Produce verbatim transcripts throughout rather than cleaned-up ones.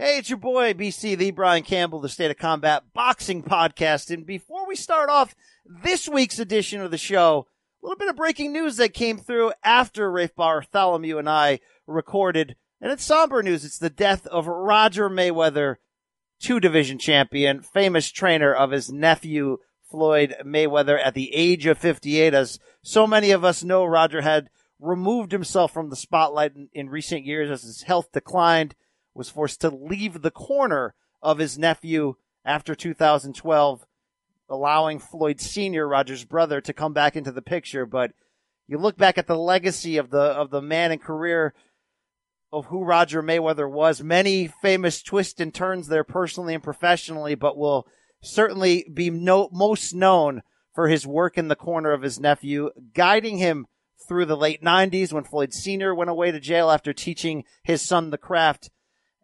Hey, it's your boy, B C, the Brian Campbell, the State of Combat Boxing Podcast. And before we start off this week's edition of the show, a little bit of breaking news that came through after Rafe Bartholomew and I recorded. And it's somber news. It's the death of Roger Mayweather, two-division champion, famous trainer of his nephew, Floyd Mayweather, at the age of fifty-eight. As so many of us know, Roger had removed himself from the spotlight in, in recent years as his health declined, was forced to leave the corner of his nephew after two thousand twelve, allowing Floyd Senior, Roger's brother, to come back into the picture. But you look back at the legacy of the of the man and career of who Roger Mayweather was. Many famous twists and turns there personally and professionally, but we'll certainly be no, most known for his work in the corner of his nephew, guiding him through the late nineties when Floyd Senior went away to jail after teaching his son the craft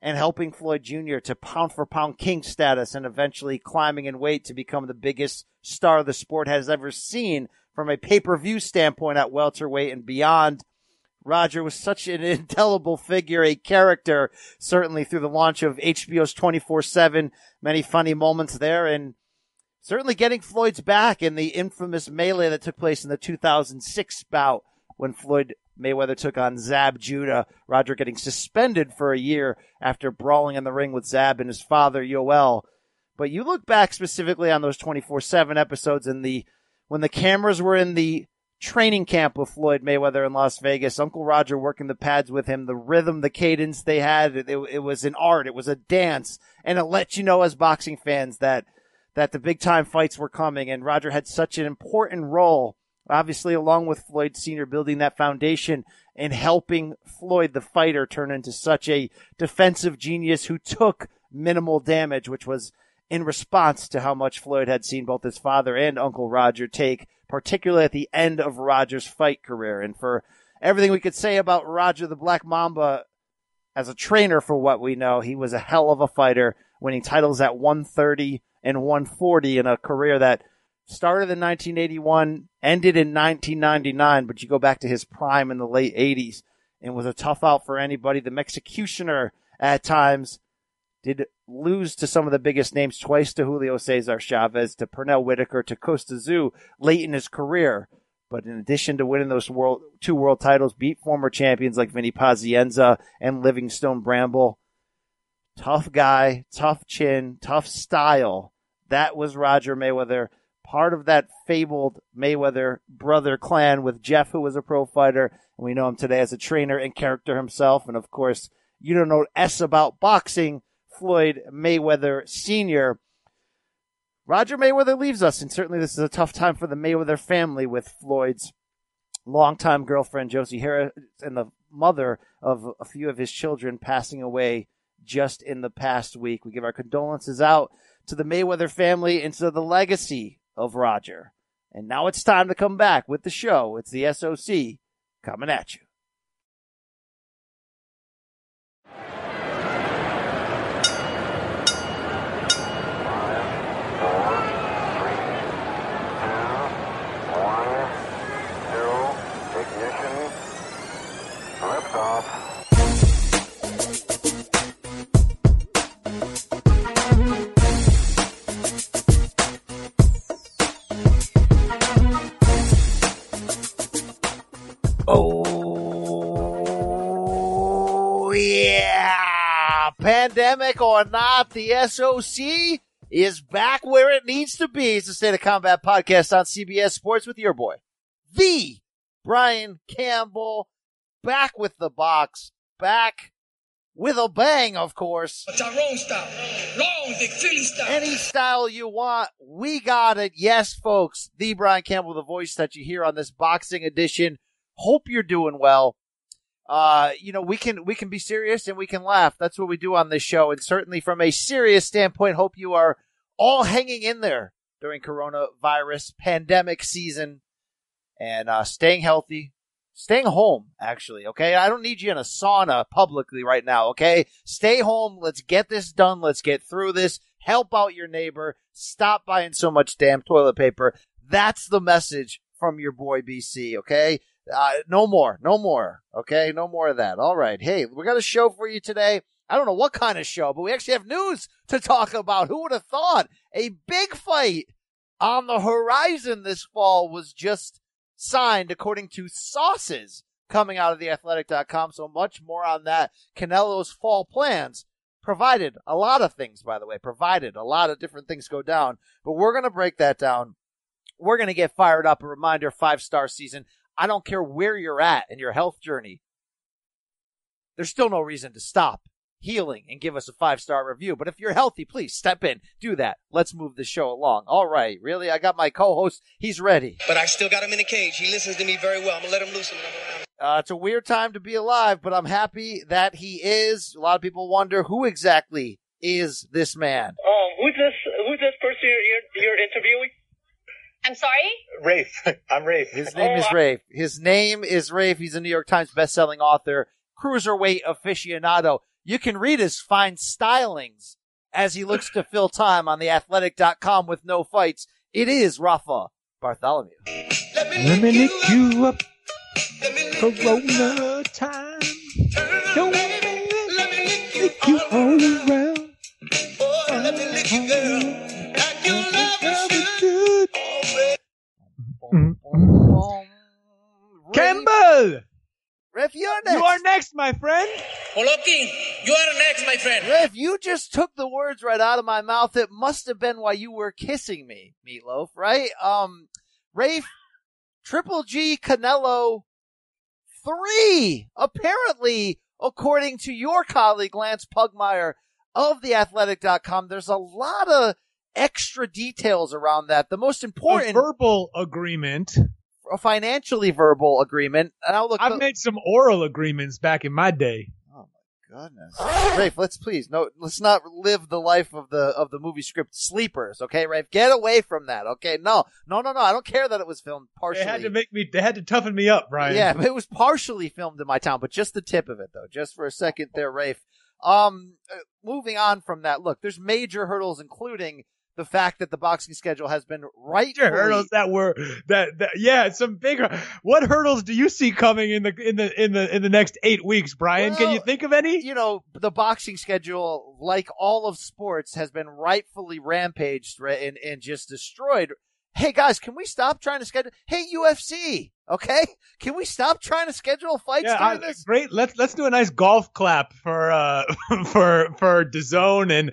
and helping Floyd Junior to pound-for-pound king status and eventually climbing in weight to become the biggest star the sport has ever seen from a pay-per-view standpoint at welterweight and beyond. Roger was such an indelible figure, a character, certainly through the launch of H B O's twenty-four seven, many funny moments there, and certainly getting Floyd's back in the infamous melee that took place in the two thousand six bout when Floyd Mayweather took on Zab Judah, Roger getting suspended for a year after brawling in the ring with Zab and his father, Yoel. But you look back specifically on those twenty-four seven episodes and the when the cameras were in the training camp with Floyd Mayweather in Las Vegas, Uncle Roger working the pads with him, the rhythm, the cadence they had, it, it was an art, it was a dance, and it let you know as boxing fans that that the big-time fights were coming, and Roger had such an important role, obviously along with Floyd Senior building that foundation and helping Floyd the fighter turn into such a defensive genius who took minimal damage, which was in response to how much Floyd had seen both his father and Uncle Roger take, particularly at the end of Roger's fight career. And for everything we could say about Roger the Black Mamba as a trainer, for what we know, he was a hell of a fighter, winning titles at one thirty and one forty in a career that started in nineteen eighty-one, ended in nineteen ninety-nine, but you go back to his prime in the late eighties and was a tough out for anybody. The Mexicutioner at times did lose to some of the biggest names twice, to Julio Cesar Chavez, to Pernell Whitaker, to Costa Zoo late in his career. But in addition to winning those world, two world titles, beat former champions like Vinny Pazienza and Livingstone Bramble. Tough guy, tough chin, tough style. That was Roger Mayweather. Part of that fabled Mayweather brother clan with Jeff, who was a pro fighter. And we know him today as a trainer and character himself. And, of course, you don't know S about boxing, Floyd Mayweather Senior Roger Mayweather leaves us, and certainly this is a tough time for the Mayweather family with Floyd's longtime girlfriend, Josie Harris, and the mother of a few of his children passing away just in the past week. We give our condolences out to the Mayweather family and to the legacy of Roger. And now it's time to come back with the show. It's the S O C coming at you. Pandemic or not, the S O C is back where it needs to be. It's the State of Combat podcast on C B S Sports with your boy, the Brian Campbell, back with the box, back with a bang, of course. Tyrone style, wrong Dick Philly style. Any style you want, we got it. Yes, folks, the Brian Campbell, the voice that you hear on this boxing edition. Hope you're doing well. uh, you know, we can, we can be serious and we can laugh. That's what we do on this show. And certainly from a serious standpoint, hope you are all hanging in there during coronavirus pandemic season and uh, staying healthy, staying home, actually. Okay. I don't need you in a sauna publicly right now. Okay. Stay home. Let's get this done. Let's get through this. Help out your neighbor. Stop buying so much damn toilet paper. That's the message from your boy B C, okay? Uh, no more. No more. Okay? No more of that. All right. Hey, we got a show for you today. I don't know what kind of show, but we actually have news to talk about. Who would have thought a big fight on the horizon this fall was just signed, according to sources coming out of the athletic dot com. So much more on that. Canelo's fall plans. Provided a lot of things, by the way, provided a lot of different things go down. But we're going to break that down. We're going to get fired up. A reminder, five-star season. I don't care where you're at in your health journey. There's still no reason to stop healing and give us a five-star review. But if you're healthy, please step in. Do that. Let's move the show along. All right. Really? I got my co-host. He's ready. But I still got him in a cage. He listens to me very well. I'm going to let him loose. Uh, it's a weird time to be alive, but I'm happy that he is. A lot of people wonder who exactly is this man. Oh, who's this? Who's this person you're, you're, you're interviewing? I'm sorry? Rafe. I'm Rafe. His name oh, is Rafe. His name is Rafe. He's a New York Times bestselling author, cruiserweight aficionado. You can read his fine stylings as he looks to fill time on the athletic dot com with no fights. It is Rafe Bartholomew. Let me, Let me lick you, you up. up. Corona time. Don't let me lick you all around. Oh, let me lick you, girl. Like your love should. Campbell! Ref, you're next. You are next, my friend. Golovkin, you are next, my friend. Ref, you just took the words right out of my mouth. It must have been while you were kissing me, Meatloaf, right? Um, Rafe, Triple G, Canelo, three, apparently, according to your colleague, Lance Pugmire of the athletic dot com. There's a lot of extra details around that. The most important. A verbal agreement. A financially verbal agreement. And I'll look I've up. made some oral agreements back in my day. Oh, my goodness. Rafe, let's please, no, let's not live the life of the, of the movie script sleepers. Okay, Rafe, get away from that. Okay, no, no, no, no. I don't care that it was filmed partially. They had to make me, they had to toughen me up, Brian. Yeah, it was partially filmed in my town, but just the tip of it though, just for a second there, Rafe. Um, moving on from that, look, there's major hurdles, including the fact that the boxing schedule has been right hurdles that were that, that yeah some big what hurdles do you see coming in the in the in the in the next eight weeks, Brian? Well, can you think of any? You know, the boxing schedule, like all of sports, has been rightfully rampaged and and just destroyed. Hey guys, can we stop trying to schedule? Hey U F C, okay, can we stop trying to schedule fights? Yeah, during I, this? Great. Let's let's do a nice golf clap for uh for for DAZN and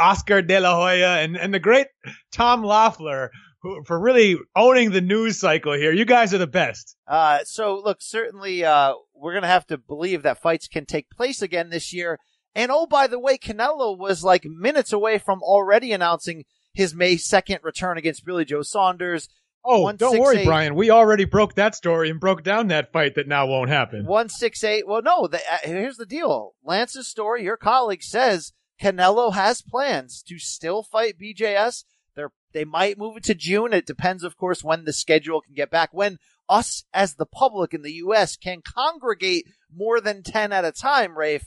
Oscar De La Hoya and, and the great Tom Loeffler who, for really owning the news cycle here. You guys are the best. Uh, so, look, certainly uh, we're going to have to believe that fights can take place again this year. And, oh, by the way, Canelo was like minutes away from already announcing his May second return against Billy Joe Saunders. Oh, don't worry, Brian. We already broke that story and broke down that fight that now won't happen. one sixty-eight Well, no, the, uh, here's the deal. Lance's story, your colleague, says Canelo has plans to still fight B J S. They're, they might move it to June. It depends, of course, when the schedule can get back, when us as the public in the U S can congregate more than ten at a time, Rafe.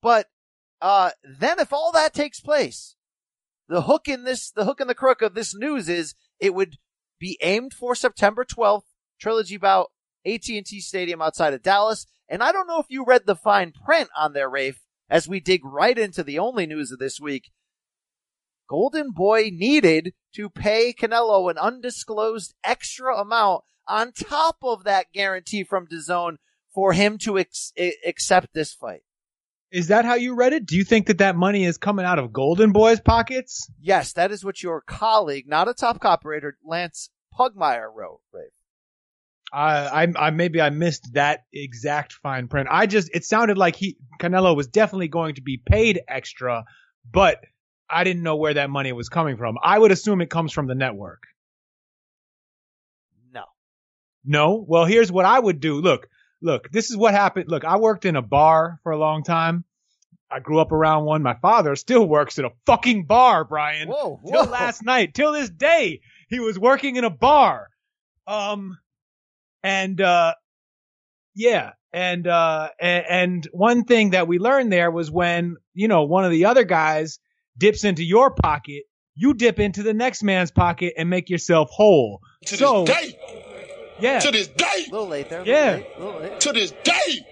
But uh, then if all that takes place, the hook in this, the hook and the crook of this news is it would be aimed for September twelfth, trilogy bout, A T and T Stadium outside of Dallas. And I don't know if you read the fine print on there, Rafe, as we dig right into the only news of this week. Golden Boy needed to pay Canelo an undisclosed extra amount on top of that guarantee from DAZN for him to ex- accept this fight. Is that how you read it? Do you think that that money is coming out of Golden Boy's pockets? Yes, that is what your colleague, not a top copywriter, Lance Pugmire wrote, right? Uh, I, I, maybe I missed that exact fine print. I just, it sounded like he, Canelo was definitely going to be paid extra, but I didn't know where that money was coming from. I would assume it comes from the network. No. No? Well, here's what I would do. Look, look, this is what happened. Look, I worked in a bar for a long time. I grew up around one. My father still works at a fucking bar, Brian. Whoa, whoa. Till last night, till this day, he was working in a bar. Um, and, uh, yeah. And, uh, and, and one thing that we learned there was when, you know, one of the other guys dips into your pocket, you dip into the next man's pocket and make yourself whole. To so, this day. Yeah. To this day. A little late there. Yeah. Late, little late. To this day.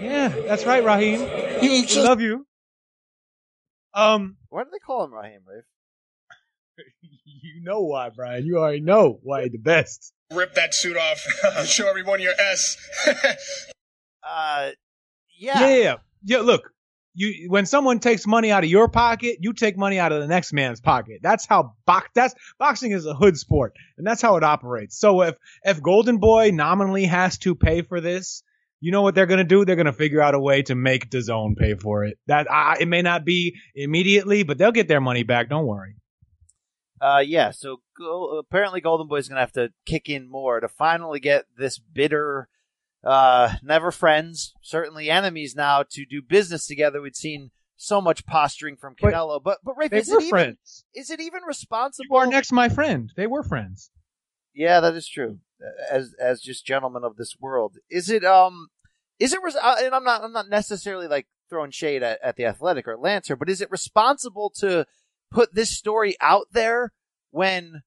Yeah, that's right, Raheem. You just... love you. Um, why do they call him Raheem, Rafe? You know why, Brian. You already know why he's the best. Rip that suit off. Show everyone your S. uh, yeah. Yeah. Yeah, look. You, when someone takes money out of your pocket, you take money out of the next man's pocket. That's how box, that's boxing is a hood sport, and that's how it operates. So if, if Golden Boy nominally has to pay for this, you know what they're going to do? They're going to figure out a way to make D A Z N pay for it. That uh, it may not be immediately, but they'll get their money back. Don't worry. Uh, yeah. So go, apparently Golden Boy is going to have to kick in more to finally get this bitter, Uh, never friends, certainly enemies now, to do business together. We'd seen so much posturing from Canelo, but but Rafe, is it even friends. Is it even responsible? You are next, my friend. They were friends. Yeah, that is true. As as just gentlemen of this world, is it um is it res- and I'm not I'm not necessarily like throwing shade at, at the Athletic or Lancer, but is it responsible to put this story out there when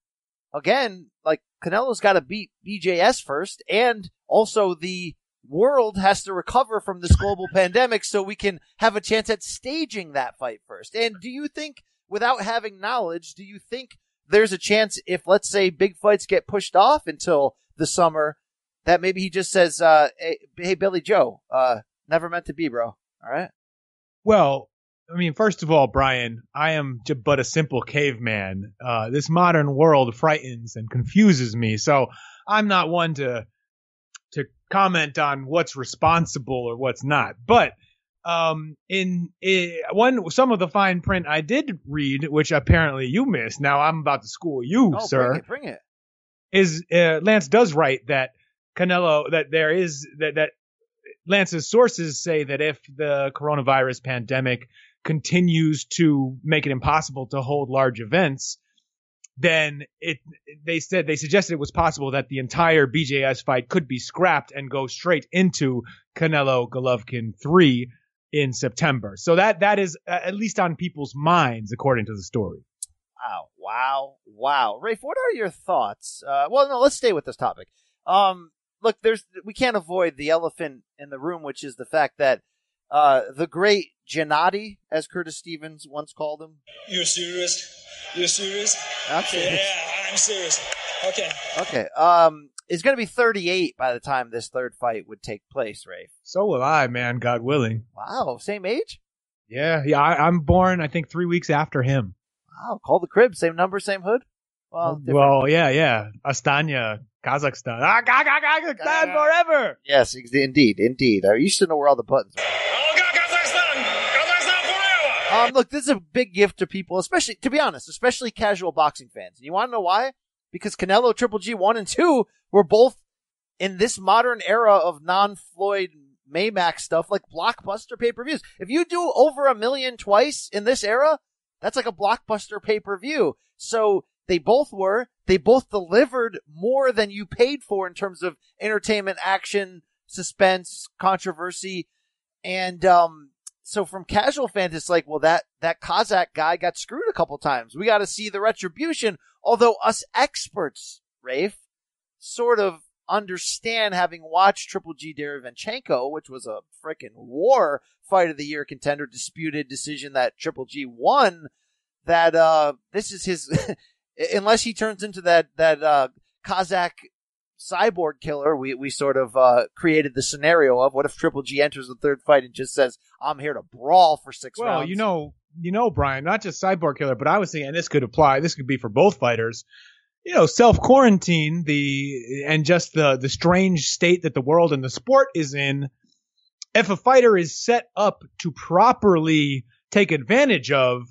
again like Canelo's got to beat B J S first and also, the world has to recover from this global pandemic so we can have a chance at staging that fight first. And do you think, without having knowledge, do you think there's a chance if, let's say, big fights get pushed off until the summer, that maybe he just says, uh, hey, hey, Billy Joe, uh, never meant to be, bro. All right? Well, I mean, first of all, Brian, I am but a simple caveman. Uh, this modern world frightens and confuses me, so I'm not one to... to comment on what's responsible or what's not. But um, in, in one, some of the fine print I did read, which apparently you missed. Now I'm about to school you, oh, sir. Bring it, bring it. Is uh, Lance does write that Canelo that there is that that Lance's sources say that if the coronavirus pandemic continues to make it impossible to hold large events, then it, they said, they suggested it was possible that the entire B J S fight could be scrapped and go straight into Canelo Golovkin three in September. So that, that is at least on people's minds, according to the story. Wow. Wow. Wow. Rafe, what are your thoughts? Uh, well, no, let's stay with this topic. Um, look, there's, we can't avoid the elephant in the room, which is the fact that, uh, the great Gennadiy, as Curtis Stevens once called him. You're serious? You're serious? I'm serious. Yeah, I'm serious. Okay. Okay. Um, it's going to be thirty-eight by the time this third fight would take place, Rafe. So will I, man, God willing. Wow. Same age? Yeah. Yeah. I, I'm born, I think, three weeks after him. Wow. Call the crib. Same number, same hood? Well, well yeah, yeah. Astana, Kazakhstan. Ah, Kazakhstan ah, ah, ah, forever. Yes, indeed. Indeed. I used to know where all the buttons were. Um, look, this is a big gift to people, especially, to be honest, especially casual boxing fans. And you want to know why? Because Canelo, Triple G, one and two were both in this modern era of non-Floyd Maymax stuff, like blockbuster pay-per-views. If you do over a million twice in this era, that's like a blockbuster pay-per-view. So they both were. They both delivered more than you paid for in terms of entertainment, action, suspense, controversy, and, um... so from casual fans, it's like, well, that, that Kazakh guy got screwed a couple times. We got to see the retribution. Although us experts, Rafe, sort of understand, having watched Triple G Derevyanchenko, which was a frickin' war fight of the year contender, disputed decision that Triple G won, that uh, this is his – unless he turns into that, that uh, Kazakh cyborg killer we we sort of uh created the scenario of. What if Triple G enters the third fight and just says, I'm here to brawl for six well, rounds? Well, you know, you know, Brian, not just cyborg killer, but I was thinking, and this could apply, this could be for both fighters, you know, self-quarantine, the and just the the strange state that the world and the sport is in. If a fighter is set up to properly take advantage of,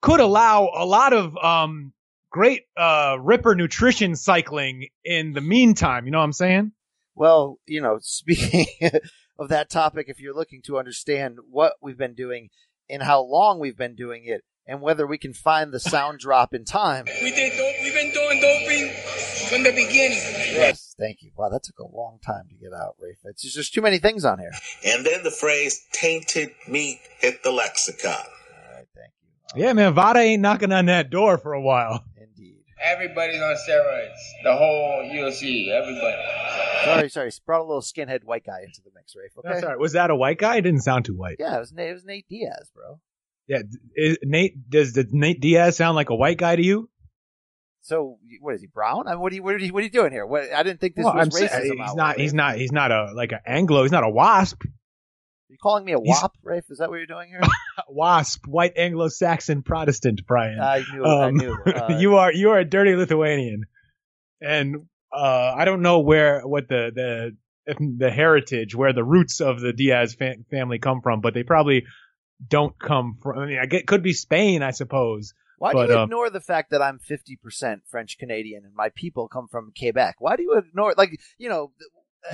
could allow a lot of um Great uh, Ripper nutrition cycling in the meantime. You know what I'm saying? Well, you know, speaking of that topic, if you're looking to understand what we've been doing and how long we've been doing it and whether we can find the sound drop in time. We did dope. We've been doing doping from the beginning. Yes, thank you. Wow, that took a long time to get out, Rafe. It's just, there's too many things on here. And then the phrase tainted meat hit the lexicon. All right, thank you. All yeah, right. man, Vada ain't knocking on that door for a while. Indeed. Everybody's on steroids. The whole U F C, everybody. Sorry, sorry. Brought a little skinhead white guy into the mix, Rafe. Okay? That's all right. Was that a white guy? It didn't sound too white. Yeah, it was, it was Nate Diaz, bro. Yeah, is Nate does, does Nate Diaz sound like a white guy to you? So what is he, brown? I mean, what are you what are you, what are you doing here? What, I didn't think this well, was I'm racism. Saying, he's not. He's not. He's not a like an Anglo. He's not a WASP. Are you calling me a WAP, Rafe? Is that what you're doing here? WASP, white Anglo-Saxon Protestant, Brian. I knew. Um, I knew. Uh, you are you are a dirty Lithuanian, and uh, I don't know where what the the the heritage, where the roots of the Diaz fa- family come from, but they probably don't come from. I mean, I get could be Spain, I suppose. Why but, do you ignore uh, the fact that I'm fifty percent French Canadian and my people come from Quebec? Why do you ignore, like, you know,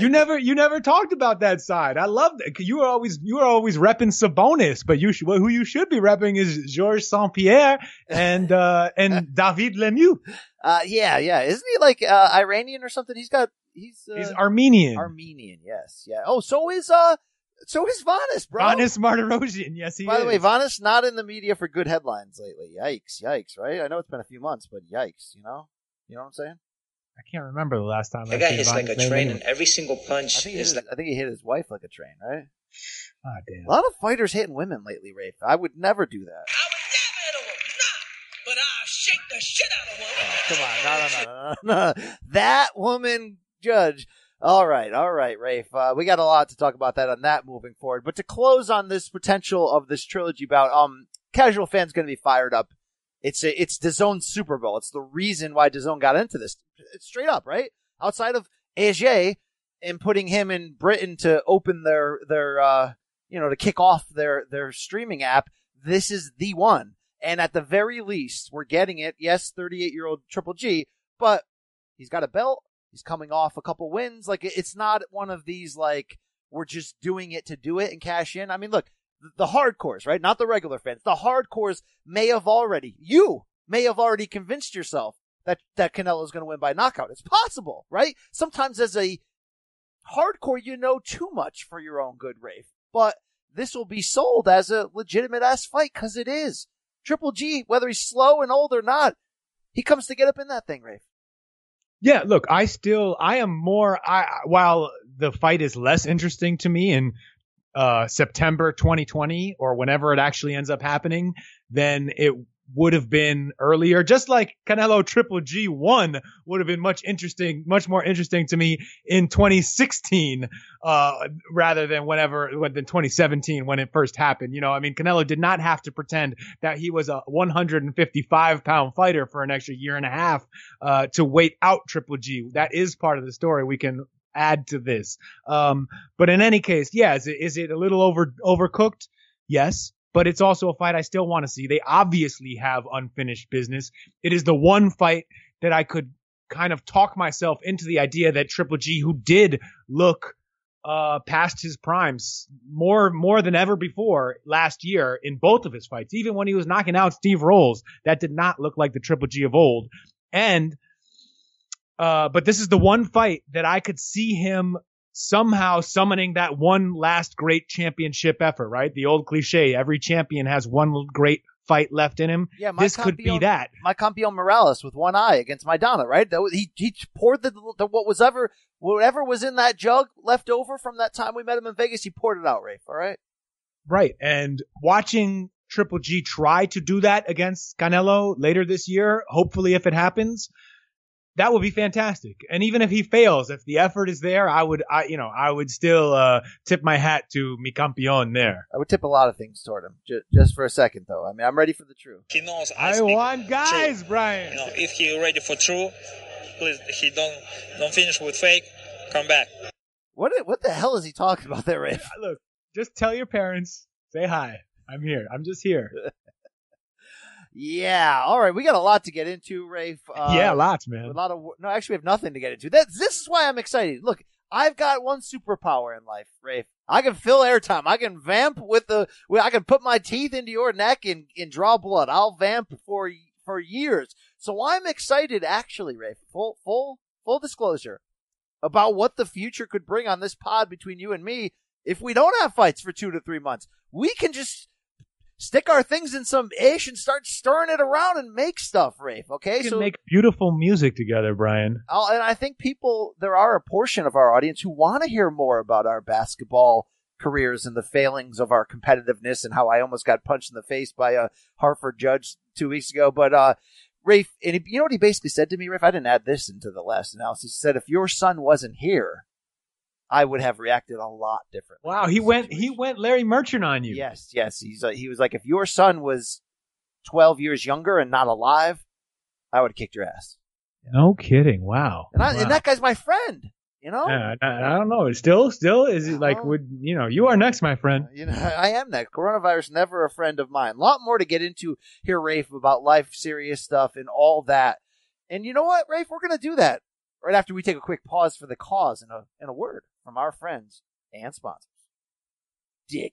you never, you never talked about that side. I loved it. You were always, you were always repping Sabonis, but you sh- who you should be repping is Georges St-Pierre and uh, and David Lemieux. Uh, yeah, yeah. Isn't he like uh, Iranian or something? He's got, he's uh, he's Armenian. Armenian, yes, yeah. Oh, so is uh. So is Vanes, bro. Vanes Martirosyan, yes, he is. By the is. way, Vanes not in the media for good headlines lately. Yikes, yikes, right? I know it's been a few months, but yikes, you know? You know what I'm saying? I can't remember the last time. That guy hits like a train, and every single punch. I think, is his, like... I think he hit his wife like a train, right? Ah, oh, damn. A lot of fighters hitting women lately, Rafe. I would never do that. I would never hit a woman, nah, but I'll shake the shit out of a woman. Oh, come on, no, no, no, no, no. That woman, Judge. All right, all right, Rafe. Uh, we got a lot to talk about that on that moving forward. But to close on this potential of this trilogy bout, um, casual fans going to be fired up. It's a, it's D A Z N Super Bowl. It's the reason why D A Z N got into this. It's straight up, right? Outside of Ajay and putting him in Britain to open their their uh, you know, to kick off their their streaming app, this is the one. And at the very least, we're getting it. Yes, thirty-eight-year-old Triple G, but he's got a belt. He's coming off a couple wins. Like, it's not one of these, like, we're just doing it to do it and cash in. I mean, look, the hardcores, right? Not the regular fans. The hardcores may have already, you may have already convinced yourself that, that Canelo's going to win by knockout. It's possible, right? Sometimes as a hardcore, you know too much for your own good, Rafe. But this will be sold as a legitimate-ass fight because it is. Triple G, whether he's slow and old or not, he comes to get up in that thing, Rafe. Yeah, look, I still, I am more, I while the fight is less interesting to me in uh, September twenty twenty or whenever it actually ends up happening than it would have been earlier, just like Canelo Triple G one would have been much interesting, much more interesting to me in twenty sixteen uh, rather than whenever, than twenty seventeen when it first happened. You know, I mean, Canelo did not have to pretend that he was a one hundred fifty-five pound fighter for an extra year and a half uh, to wait out Triple G. That is part of the story we can add to this. Um, but in any case, yeah, is it, is it a little over overcooked? Yes. But it's also a fight I still want to see. They obviously have unfinished business. It is the one fight that I could kind of talk myself into the idea that Triple G, who did look uh, past his primes more more than ever before last year in both of his fights, even when he was knocking out Steve Rolls, that did not look like the Triple G of old. And uh, but this is the one fight that I could see him somehow summoning that one last great championship effort, right? The old cliche, every champion has one great fight left in him. Yeah, my this could be that. My Campeón Morales with one eye against Maidana, right? He, he poured the, the what was ever, whatever was in that jug left over from that time we met him in Vegas, he poured it out, Rafe, all right? Right, and watching Triple G try to do that against Canelo later this year, hopefully if it happens, that would be fantastic. And even if he fails, if the effort is there, I would, I, you know, I would still uh, tip my hat to mi campeón there. I would tip a lot of things toward him, J- just for a second, though. I mean, I'm ready for the truth. He knows I, I want guys, true. Brian. You know, if he's ready for true, please, he don't don't finish with fake. Come back. What what the hell is he talking about there, Rafe? Look, just tell your parents, say hi. I'm here. I'm just here. Yeah, all right. We got a lot to get into, Rafe. Uh, yeah, lots, man. A lot of no, actually, we have nothing to get into. That this is why I'm excited. Look, I've got one superpower in life, Rafe. I can fill airtime. I can vamp with the, I can put my teeth into your neck and, and draw blood. I'll vamp for, for years. So I'm excited, actually, Rafe, full, full, full disclosure about what the future could bring on this pod between you and me. If we don't have fights for two to three months, we can just stick our things in some ish and start stirring it around and make stuff, Rafe. Okay, we can so make beautiful music together, Brian. I'll, and I think people, there are a portion of our audience who want to hear more about our basketball careers and the failings of our competitiveness and how I almost got punched in the face by a Hartford judge two weeks ago. But uh, Rafe, and he, you know what he basically said to me, Rafe? I didn't add this into the last analysis. He said, "If your son wasn't here, I would have reacted a lot differently." Wow, he went he went Larry Merchant on you. Yes, yes. He's like, he was like, if your son was twelve years younger and not alive, I would have kicked your ass. Yeah. No kidding. Wow. And, I, wow. and that guy's my friend. You know. Yeah, I, I don't know. Still, still is it like would you know? You are next, my friend. You know, I am next. Coronavirus never a friend of mine. A lot more to get into here, Rafe, about life, serious stuff, and all that. And you know what, Rafe, we're gonna do that right after we take a quick pause for the cause and a and a word from our friends and sponsors. Dig.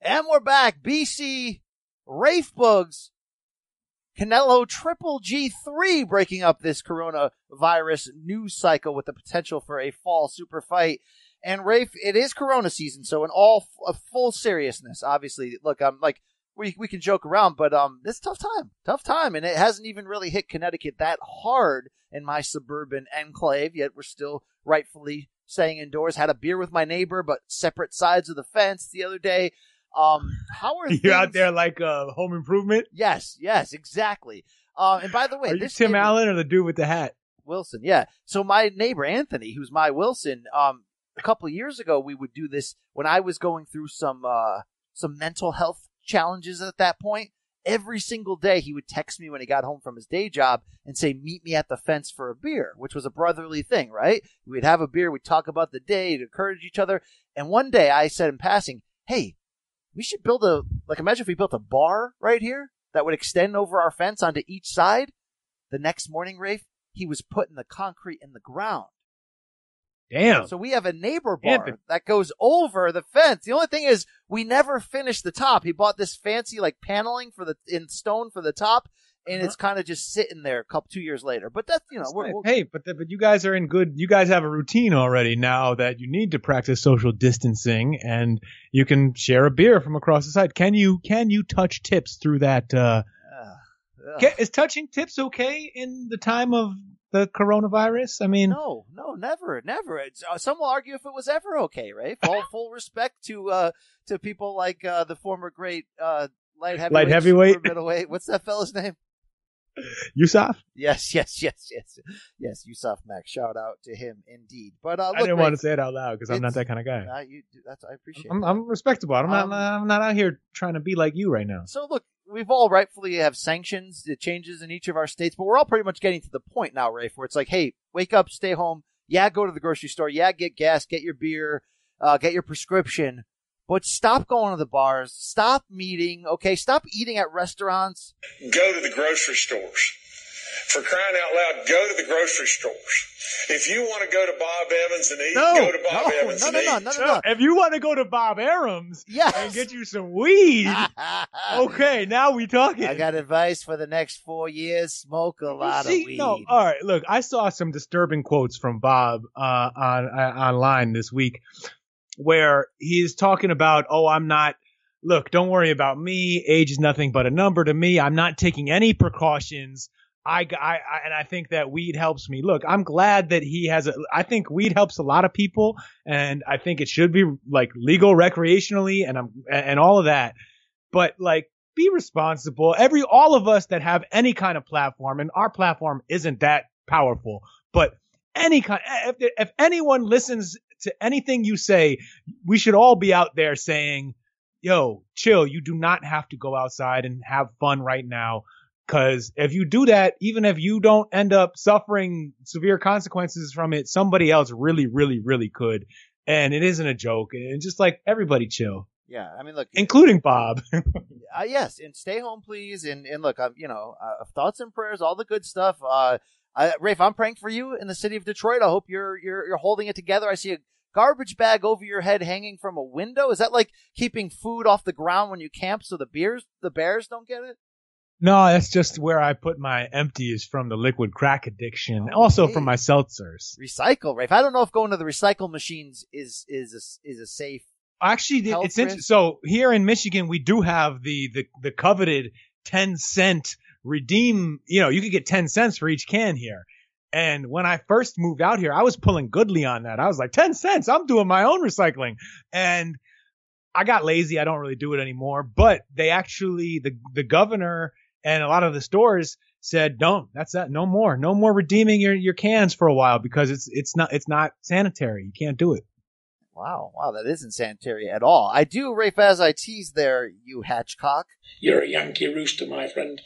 And we're back. B C, Rafe Bugs, Canelo Triple G three breaking up this coronavirus news cycle with the potential for a fall super fight. And Rafe, it is Corona season, so in all f- full seriousness, obviously, look, I'm like, We we can joke around, but um, it's a tough time, tough time, and it hasn't even really hit Connecticut that hard in my suburban enclave, yet we're still rightfully staying indoors. Had a beer with my neighbor, but separate sides of the fence the other day. Um, how are You're things... out there like uh, Home Improvement? Yes, yes, exactly. Uh, and by the way, are you this Tim neighbor... Allen or the dude with the hat? Wilson, yeah. So my neighbor, Anthony, who's my Wilson, um, a couple of years ago, we would do this when I was going through some uh, some mental health challenges at that point. Every single day he would text me when he got home from his day job and say, meet me at the fence for a beer, which was a brotherly thing, right? We'd have a beer, we'd talk about the day, to encourage each other. And one day I said in passing, hey, we should build a, like, imagine if we built a bar right here that would extend over our fence onto each side. The next morning, Rafe, he was putting the concrete in the ground. Damn. So we have a neighbor bar Anthony. that goes over the fence. The only thing is we never finished the top. He bought this fancy like paneling for the in stone for the top, and uh-huh. it's kind of just sitting there a couple two years later. But that's you know, that's we're, nice. we're, hey, but the, but you guys are in good. You guys have a routine already now that you need to practice social distancing, and you can share a beer from across the side. Can you can you touch tips through that? Uh, uh, can, is touching tips okay in the time of the coronavirus? I mean, no, no, never, never. It's, uh, some will argue if it was ever okay, right? All full respect to uh, to people like uh, the former great uh, light heavyweight, light heavyweight, middleweight. What's that fella's name? Yusuf. Yes, yes, yes, yes, yes. Yusuf Mack. Shout out to him, indeed. But uh, look, I didn't Ray, want to say it out loud because I'm not that kind of guy. Uh, you, that's I appreciate. I'm, I'm respectable. I'm um, not. I'm not out here trying to be like you right now. So look. We've all rightfully have sanctions, the changes in each of our states, but we're all pretty much getting to the point now, Rafe, where it's like, hey, wake up, stay home. Yeah, go to the grocery store. Yeah, get gas, get your beer, uh, get your prescription, but stop going to the bars. Stop meeting. Okay. Stop eating at restaurants. Go to the grocery stores. For crying out loud, go to the grocery stores. If you want to go to Bob Evans and eat, no, go to Bob no, Evans no, no, and no, no, eat. No, no, no. If you want to go to Bob Arum's yes. and get you some weed, okay, now we talking. I got advice for the next four years. Smoke a lot see, of weed. No, all right, look, I saw some disturbing quotes from Bob uh, on uh, online this week where he's talking about, oh, I'm not, look, don't worry about me. Age is nothing but a number to me. I'm not taking any precautions. I, I, and I think that weed helps me. Look, I'm glad that he has a, I think weed helps a lot of people, and I think it should be like legal recreationally and I'm, and all of that. But like, be responsible. Every, all of us that have any kind of platform, and our platform isn't that powerful, but any kind, if, if anyone listens to anything you say, we should all be out there saying, yo, chill. You do not have to go outside and have fun right now. Because if you do that, even if you don't end up suffering severe consequences from it, somebody else really, really, really could. And it isn't a joke. And just like everybody chill. Yeah. I mean, look. Including Bob. uh, yes. And stay home, please. And and look, I'm, you know, uh, thoughts and prayers, all the good stuff. Uh, I, Rafe, I'm praying for you in the city of Detroit. I hope you're you're you're holding it together. I see a garbage bag over your head hanging from a window. Is that like keeping food off the ground when you camp so the bears the bears don't get it? No, that's just where I put my empties from the liquid crack addiction, okay. Also from my seltzers. Recycle, Rafe. I don't know if going to the recycle machines is is a, is a safe. Actually, it's interesting. So here in Michigan, we do have the the the coveted ten cent redeem. You know, you could get ten cents for each can here. And when I first moved out here, I was pulling goodly on that. I was like, ten cents. I'm doing my own recycling. And I got lazy. I don't really do it anymore. But they actually, the the governor and a lot of the stores said, don't, that's that. No more. No more redeeming your, your cans for a while because it's it's not it's not sanitary. You can't do it. Wow. Wow. That isn't sanitary at all. I do, Rafe, as I tease there, you hatchcock. You're a Yankee rooster, my friend.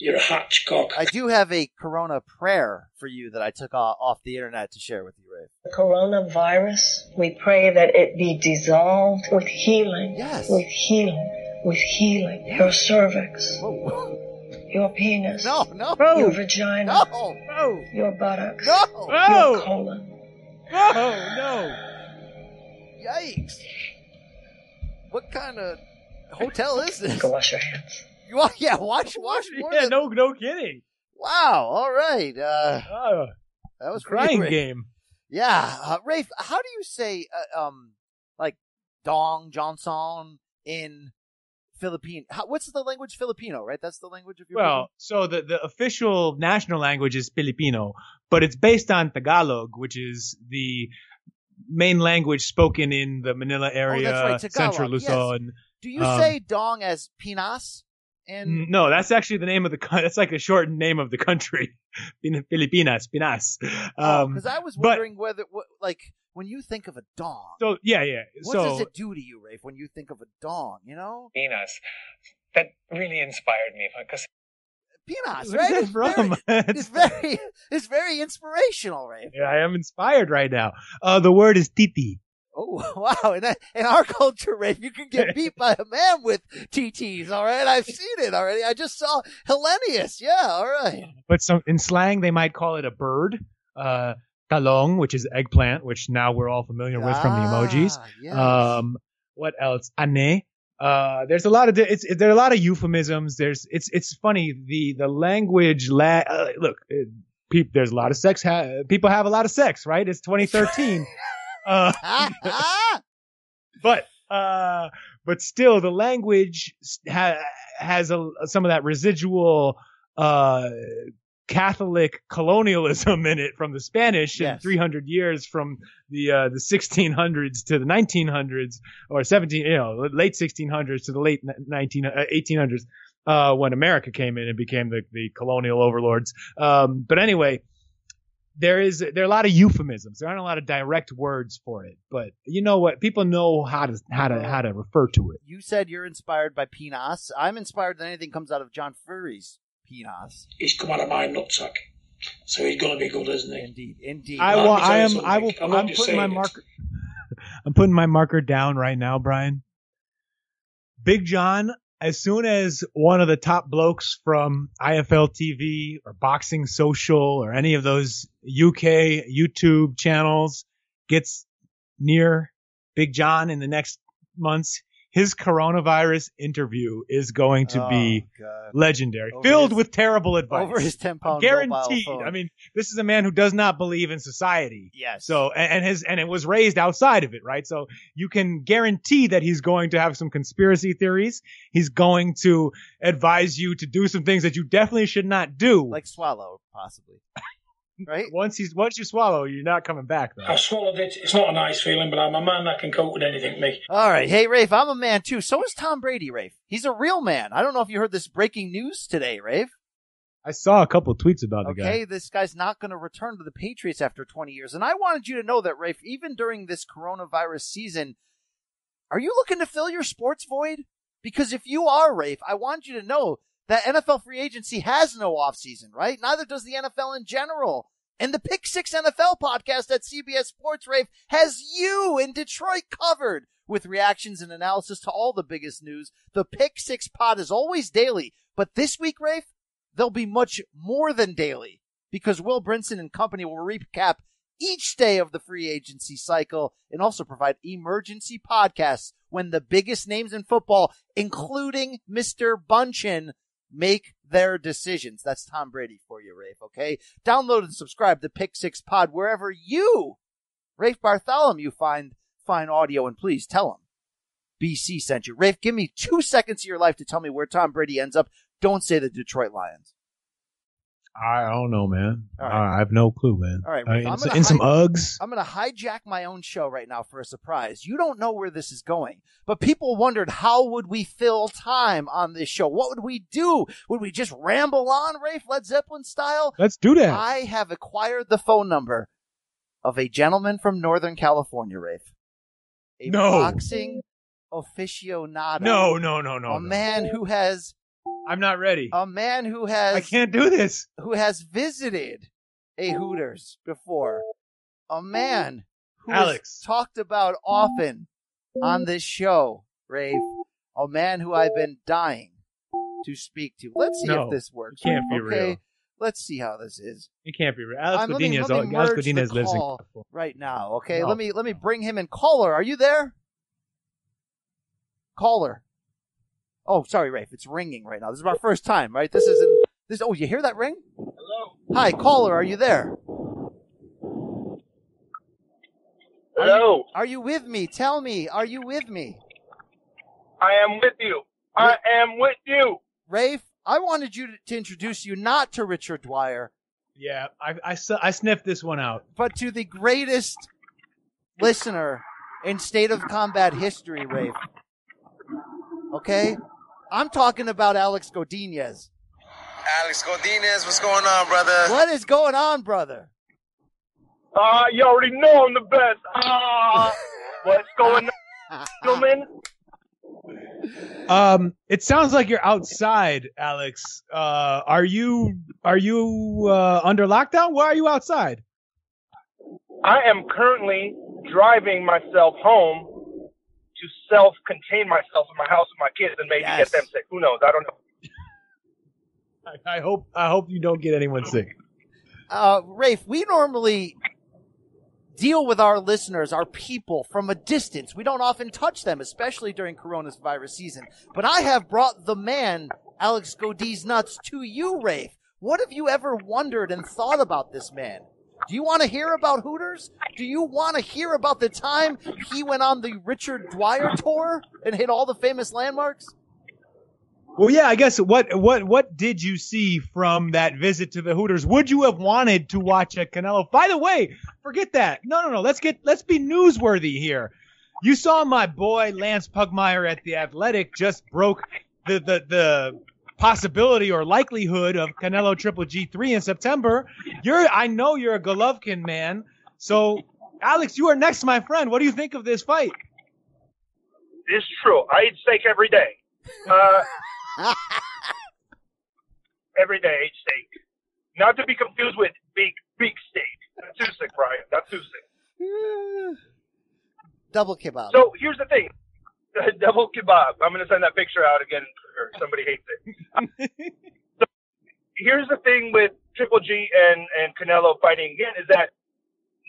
You're a hatchcock. I do have a Corona prayer for you that I took off the internet to share with you, Rafe. The coronavirus, we pray that it be dissolved with healing. Yes. With healing. With healing. Yes. Your cervix. Whoa. Your penis. No, no. Your vagina. No, no. Your buttocks. No. Your colon. No, no. Yikes. What kind of hotel is this? You can wash your hands. You are, yeah, wash, wash more. Yeah, than... no, no kidding. Wow. All right. Uh, uh, that was crying great. Game. Yeah, uh, Rafe. How do you say, uh, um, like Dong Johnson in Philippine? How, what's the language? Filipino, right? That's the language of your. Well, people? So the the official national language is Filipino, but it's based on Tagalog, which is the main language spoken in the Manila area, oh, right, Central Luzon. Yes. Do you um, say Dong as Pinas? And no, that's actually the name of the country. That's like a shortened name of the country, Filipinas, Pinas. Um, because I was wondering but, whether, what, like, when you think of a dong. So yeah, yeah. What so, does it do to you, Rafe? When you think of a dong, you know. Pinas, that really inspired me because. Pinas, right? It's very, it's very, it's very inspirational, Rafe. Yeah, I am inspired right now. Uh, the word is titi. Oh, wow. In, that, in our culture, Rafe, you can get beat by a man with T Ts, all right? I've seen it already. I just saw Hellenius. Yeah, all right. But some, in slang, they might call it a bird, uh, talong, which is eggplant, which now we're all familiar with ah, from the emojis. Yes. Um, what else? Ane. Uh, there's a lot of it's, it, there are a lot of euphemisms. There's it's it's funny the the language. La- uh, look, it, pe- there's a lot of sex. Ha- people have a lot of sex, right? It's twenty thirteen. Uh, but uh, but still, the language ha- has a, some of that residual uh, Catholic colonialism in it from the Spanish, yes. And three hundred years from the uh, the sixteen hundreds to the nineteen hundreds or seventeen, you know, late sixteen hundreds to the late nineteen, eighteen hundreds uh, when America came in and became the, the colonial overlords. Um, but anyway. There is there are a lot of euphemisms. There aren't a lot of direct words for it, but you know what? People know how to how to how to refer to it. You said you're inspired by Pinas. I'm inspired that anything comes out of John Furry's Pinas. He's come out of my nutsack, so he's gonna be good, isn't he? Indeed, indeed. I will. I am. I will. I'm, I'm putting my it. marker. I'm putting my marker down right now, Brian. Big John. As soon as one of the top blokes from I F L T V or Boxing Social or any of those U K YouTube channels gets near Big John in the next months, his coronavirus interview is going to oh, be God. legendary, over filled his, with terrible advice. Over his ten pound guaranteed. I mean, this is a man who does not believe in society. Yes. So, and his, and it was raised outside of it, right? So you can guarantee that he's going to have some conspiracy theories. He's going to advise you to do some things that you definitely should not do. Like swallow, possibly. Right? Once he's, once you swallow, you're not coming back, though. I swallowed it. It's not a nice feeling, but I'm a man that can cope with anything, me. All right. Hey, Rafe, I'm a man, too. So is Tom Brady, Rafe. He's a real man. I don't know if you heard this breaking news today, Rafe. I saw a couple of tweets about the okay, guy. Okay, this guy's not going to return to the Patriots after twenty years. And I wanted you to know that, Rafe, even during this coronavirus season, are you looking to fill your sports void? Because if you are, Rafe, I want you to know that N F L free agency has no offseason, right? Neither does the N F L in general. And the Pick Six N F L podcast at C B S Sports, Rafe, has you in Detroit covered with reactions and analysis to all the biggest news. The Pick Six pod is always daily. But this week, Rafe, they'll be much more than daily. because Will Brinson and company will recap each day of the free agency cycle and also provide emergency podcasts when the biggest names in football, including Mister Bunchen, make their decisions. That's Tom Brady for you, Rafe, okay? Download and subscribe to Pick Six Pod wherever you, Rafe Bartholomew, find fine audio, and please tell him B C sent you. Rafe, give me two seconds of your life to tell me where Tom Brady ends up. Don't say the Detroit Lions. I don't know, man. Right. Uh, I have no clue, man. All right, Rafe, uh, in, in some Uggs. I'm going to hijack my own show right now for a surprise. You don't know where this is going, but people wondered, how would we fill time on this show? What would we do? Would we just ramble on, Rafe, Led Zeppelin style? Let's do that. I have acquired the phone number of a gentleman from Northern California, Rafe. A no. boxing aficionado. No, no, no, no. A no. man who has... I'm not ready. A man who has... I can't do this. Who has visited a Hooters before. A man who Alex. Is talked about often on this show, Rafe. A man who I've been dying to speak to. Let's see no, if this works. It can't be okay? real. Let's see how this is. It can't be real. Alex Godinez lives in California right now, okay? No. Let me let me bring him in. Caller, are you there? Caller. Oh, sorry, Rafe. It's ringing right now. This is our first time, right? This isn't. This. Oh, you hear that ring? Hello. Hi, caller. Are you there? Hello. Are you, are you with me? Tell me. Are you with me? I am with you. I Rafe, am with you. Rafe, I wanted you to, to introduce you not to Richard Dwyer. Yeah, I, I, I sniffed this one out. But to the greatest listener in State of Combat history, Rafe. Okay? I'm talking about Alex Godinez. Alex Godinez, what's going on, brother? What is going on, brother? Uh, you already know I'm the best. Uh, what's going on, gentlemen? Um, it sounds like you're outside, Alex. Uh, are you are you uh, under lockdown? Why are you outside? I am currently driving myself home to self-contain myself in my house with my kids and maybe yes. get them sick. Who knows? I don't know. I, I hope I hope you don't get anyone sick. Uh, Rafe, we normally deal with our listeners, our people, from a distance. We don't often touch them, especially during coronavirus season. But I have brought the man, Alex Godinez Nuts, to you, Rafe. What have you ever wondered and thought about this man? Do you want to hear about Hooters? Do you want to hear about the time he went on the Richard Dwyer tour and hit all the famous landmarks? Well, yeah, I guess what what what did you see from that visit to the Hooters? Would you have wanted to watch a Canelo? By the way, forget that. No, no, no. Let's get let's be newsworthy here. You saw my boy Lance Pugmire at the Athletic just broke the the the possibility or likelihood of Canelo Triple G three in September. You're, I know you're a Golovkin man. So, Alex, you are next, my friend. What do you think of this fight? It's true. I eat steak every day. Uh, every day I eat steak. Not to be confused with big, big steak. That's too sick, Brian. That's too sick. Double kebab. So, here's the thing. Double kebab. I'm going to send that picture out again. Somebody hates it. So here's the thing with Triple G and, and Canelo fighting again is that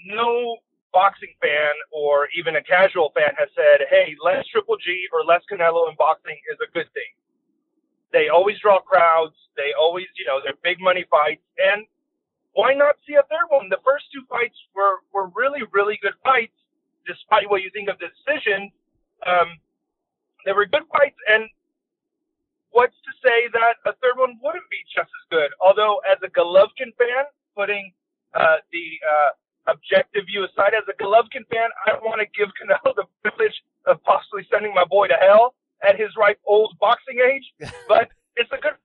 no boxing fan or even a casual fan has said, hey, less Triple G or less Canelo in boxing is a good thing. They always draw crowds. They always, you know, they're big money fights. And why not see a third one? The first two fights were, were really, really good fights, despite what you think of the decision. Um, they were good fights, and what's to say that a third one wouldn't be just as good? Although, as a Golovkin fan, putting uh, the uh, objective view aside, as a Golovkin fan, I want to give Canelo the privilege of possibly sending my boy to hell at his ripe old boxing age. But it's a good.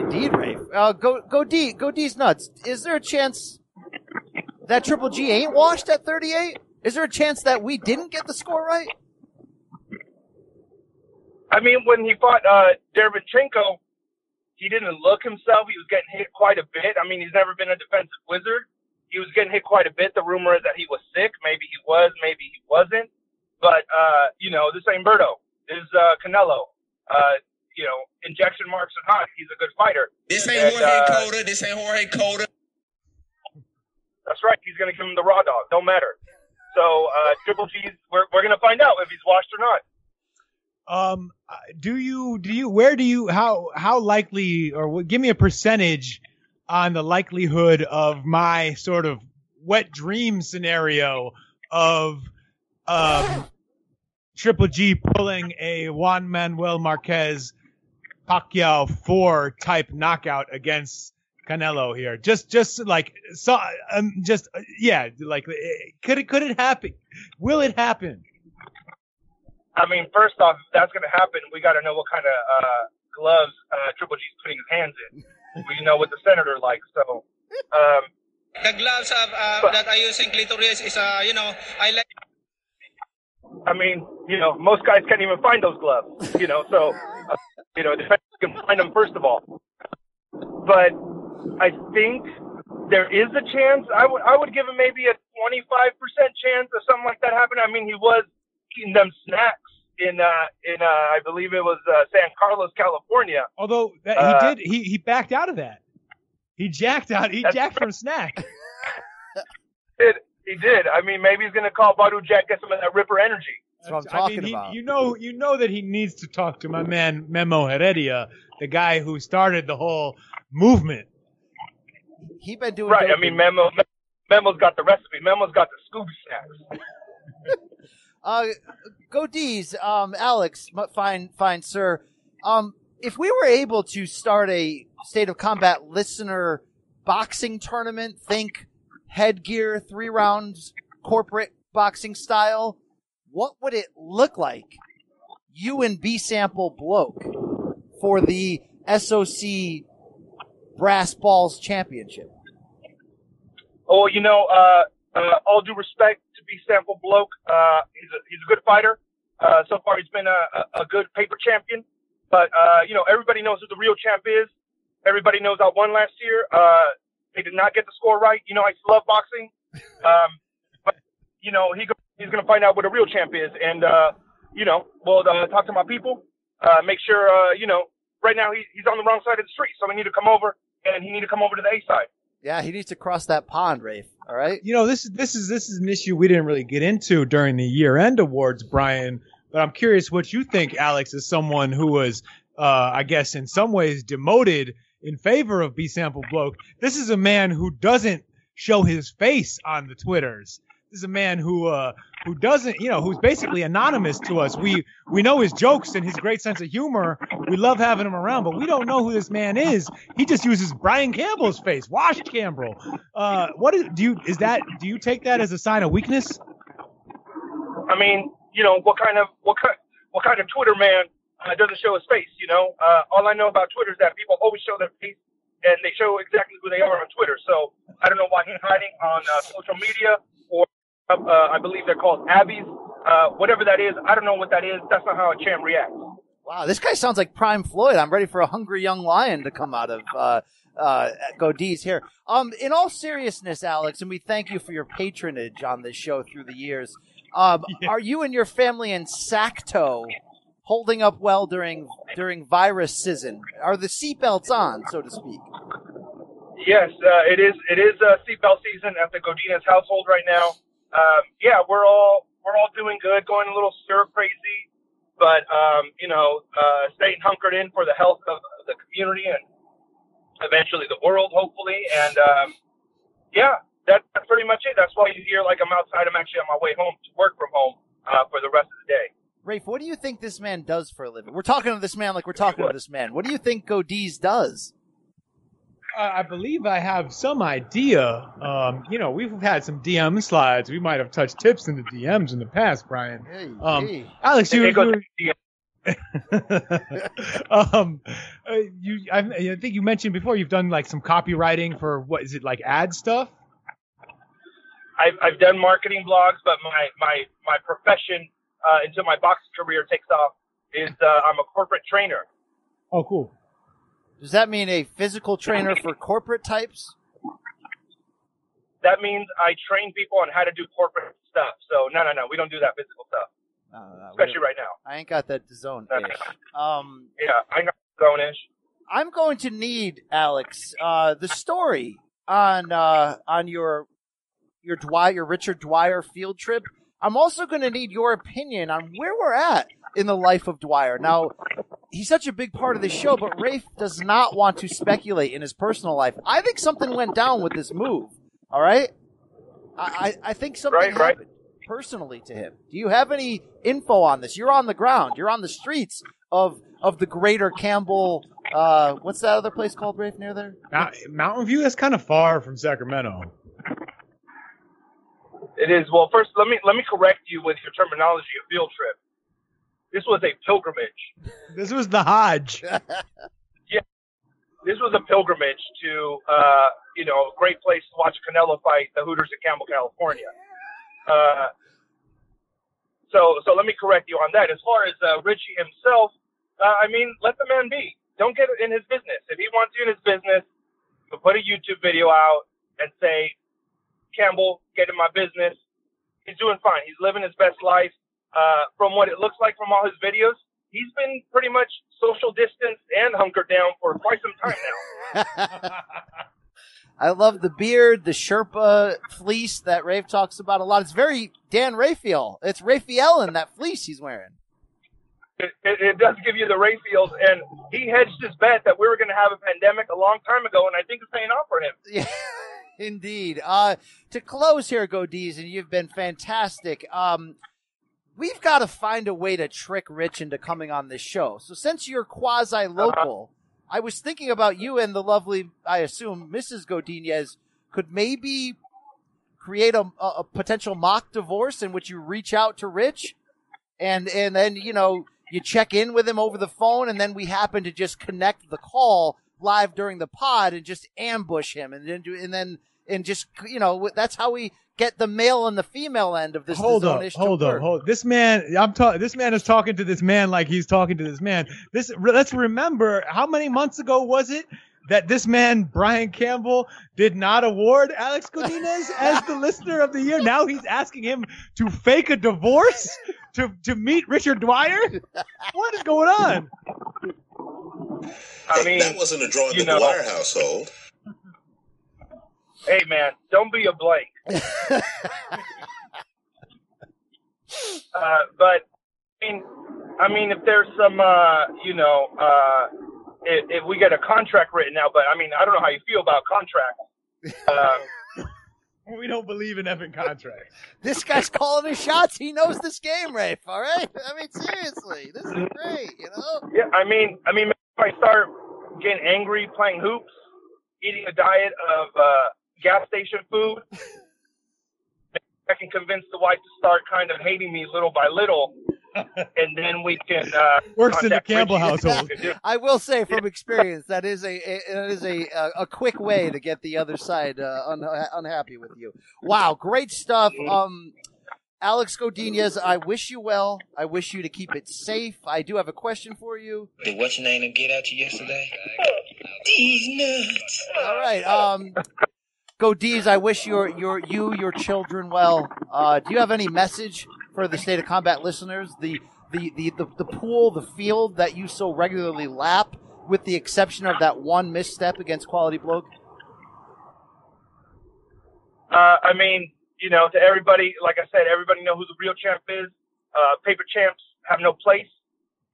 Indeed, Rafe. Uh, go, go D, go D's nuts. Is there a chance that Triple G ain't washed at thirty-eight? Is there a chance that we didn't get the score right? I mean, when he fought uh, Derevchenko, he didn't look himself. He was getting hit quite a bit. I mean, he's never been a defensive wizard. He was getting hit quite a bit. The rumor is that he was sick. Maybe he was. Maybe he wasn't. But, uh, you know, this ain't Birdo. This is uh, Canelo. Uh, you know, injection marks or not, he's a good fighter. This ain't and, Jorge uh, Cota. This ain't Jorge Cota. That's right. He's going to give him the raw dog. Don't matter. So uh, Triple G, we're we're going to find out if he's washed or not. Um, do you do you where do you how how likely or give me a percentage on the likelihood of my sort of wet dream scenario of uh, Triple G pulling a Juan Manuel Marquez Pacquiao four type knockout against Canelo here? Just, just like, so, um, just uh, yeah, like, could it, could it happen? Will it happen? I mean, first off, if that's going to happen, we got to know what kind of uh, gloves uh, Triple G's putting his hands in. We know what the senator likes, so. Um, the gloves have, uh, but, that I use in clitoris is, uh, you know, I like. I mean, you know, most guys can't even find those gloves, you know, so, uh, you know, it depends if you can find them, first of all. But I think there is a chance. I would I would give him maybe a twenty-five percent chance of something like that happening. I mean, he was eating them snacks in, uh, in uh, I believe it was uh, San Carlos, California. Although that, he uh, did, he, he backed out of that. He jacked out. He jacked from snack. Did he did? I mean, maybe he's gonna call Badu Jack, get some of that Ripper energy. That's what I'm talking I mean, about. He, you know, you know that he needs to talk to my man Memo Heredia, the guy who started the whole movement. He been doing right. I mean, Memo, Memo's got the recipe. Memo's got the Scooby snacks. Uh, go D's, um, Alex, fine, fine, sir. Um, if we were able to start a State of Combat listener boxing tournament, think headgear, three rounds, corporate boxing style, what would it look like? You and B sample bloke for the S O C Brass Balls Championship. Oh, you know, uh, uh, all due respect, sample bloke. Uh, he's, a, he's a good fighter. Uh, so far, he's been a, a, a good paper champion. But, uh, you know, everybody knows who the real champ is. Everybody knows I won last year. Uh, they did not get the score right. You know, I love boxing. Um, but, you know, he go, he's going to find out what a real champ is. And, uh, you know, we'll uh, talk to my people. Uh, make sure, uh, you know, right now he, he's on the wrong side of the street. So we need to come over, and he need to come over to the A side. Yeah, he needs to cross that pond, Rafe. All right. You know, this is this is this is an issue we didn't really get into during the year-end awards, Brian. But I'm curious what you think, Alex, as someone who was, uh, I guess, in some ways demoted in favor of B Sample Bloke. This is a man who doesn't show his face on the Twitters. This is a man who uh, who doesn't, you know, who's basically anonymous to us. We we know his jokes and his great sense of humor. We love having him around, but we don't know who this man is. He just uses Brian Campbell's face, washed Campbell. Uh, what is, do you is that? Do you take that as a sign of weakness? I mean, you know, what kind of what kind what kind of Twitter man uh, doesn't show his face? You know, uh, all I know about Twitter is that people always show their face. And they show exactly who they are on Twitter. So I don't know why he's hiding on uh, social media or uh, I believe they're called Abbeys. Uh, whatever that is, I don't know what that is. That's not how a champ reacts. Wow, this guy sounds like Prime Floyd. I'm ready for a hungry young lion to come out of uh, uh, Godey's here. Um, in all seriousness, Alex, and we thank you for your patronage on this show through the years. Um, yeah. Are you and your family in Sacktoe holding up well during during virus season? Are the seatbelts on, so to speak? Yes, uh, it is. It is uh, seatbelt season at the Godinez household right now. Um, yeah, we're all we're all doing good, going a little stir crazy, but um, you know, uh, staying hunkered in for the health of the community and eventually the world, hopefully. And um, yeah, that, that's pretty much it. That's why you hear like I'm outside. I'm actually on my way home to work from home uh, for the rest of the day. Rafe, what do you think this man does for a living? We're talking to this man like we're talking to this man. What do you think Godey's does? Uh, I believe I have some idea. Um, you know, we've had some D M slides. We might have touched tips in the D Ms in the past, Brian. Hey, um, hey. Alex, you, you, um, uh, you I, I think you mentioned before you've done like some copywriting for what is it like ad stuff? I've, I've done marketing blogs, but my my my profession. Uh, until my boxing career takes off, is uh, I'm a corporate trainer. Oh, cool. Does that mean a physical trainer for corporate types? That means I train people on how to do corporate stuff. So, no, no, no. We don't do that physical stuff. Uh, Especially right now. I ain't got that DAZN-ish. um, yeah, I got DAZN-ish. I'm going to need, Alex, uh, the story on uh, on your your Dwyer, your Richard Dwyer field trip. I'm also going to need your opinion on where we're at in the life of Dwyer. Now, he's such a big part of the show, but Rafe does not want to speculate in his personal life. I think something went down with this move, all right? I, I, I think something right, happened right. personally to him. Do you have any info on this? You're on the ground. You're on the streets of of the greater Campbell. Uh, what's that other place called, Rafe, near there? Now, Mountain View, that's kind of far from Sacramento. It is. Well, first, let me let me correct you with your terminology of field trip. This was a pilgrimage. This was the Hajj. Yeah, this was a pilgrimage to uh, you know, a great place to watch Canelo fight the Hooters in Campbell, California. Uh, so so let me correct you on that. As far as uh, Richie himself, uh, I mean, let the man be. Don't get in his business. If he wants you in his business, put a YouTube video out and say, Campbell, get in my business. He's doing fine. He's living his best life. Uh, from what it looks like from all his videos, he's been pretty much social distanced and hunkered down for quite some time now. I love the beard, the Sherpa fleece that Rafe talks about a lot. It's very Dan Raphael. It's Raphael in that fleece he's wearing. It, it, it does give you the Raphaels, and he hedged his bet that we were going to have a pandemic a long time ago, and I think it's paying off for him. Yeah. Indeed. Uh, to close here, Godez, and you've been fantastic. Um, we've got to find a way to trick Rich into coming on this show. So since you're quasi-local, uh-huh. I was thinking about you and the lovely, I assume, Missus Godinez could maybe create a, a, a potential mock divorce in which you reach out to Rich and, and then, you know, you check in with him over the phone, and then we happen to just connect the call live during the pod and just ambush him and then do, and then and just, you know, that's how we get the male and the female end of this. Hold up, hold up, hold. This man, I'm talking. This man is talking to this man like he's talking to this man. This re- let's remember how many months ago was it that this man Brian Campbell did not award Alex Godinez as the listener of the year? Now he's asking him to fake a divorce to to meet Richard Dwyer. What is going on? I mean, that wasn't a draw in the know, Dwyer household. Hey, man, don't be a blank. uh, but I mean, I mean, if there's some, uh, you know, uh, if, if we get a contract written out, but I mean, I don't know how you feel about contracts. Um, we don't believe in effing contracts. This guy's calling his shots. He knows this game, Rafe. All right. I mean, seriously, this is great. You know. Yeah, I mean, I mean. I start getting angry, playing hoops, eating a diet of uh, gas station food, I can convince the wife to start kind of hating me little by little, and then we can. Uh, Works in the Campbell Richie. household. I will say from experience that is a that is a a quick way to get the other side uh, un- unhappy with you. Wow, great stuff. Um, Alex Godinez, I wish you well. I wish you to keep it safe. I do have a question for you. Did what's your name get at you yesterday? These nuts. All right. Um, Godinez, I wish your your you your children well. Uh, do you have any message for the State of Combat listeners? The the, the, the the pool, the field that you so regularly lap, with the exception of that one misstep against Quality Bloke. Uh, I mean. You know, to everybody, like I said, everybody know who the real champ is. Uh, paper champs have no place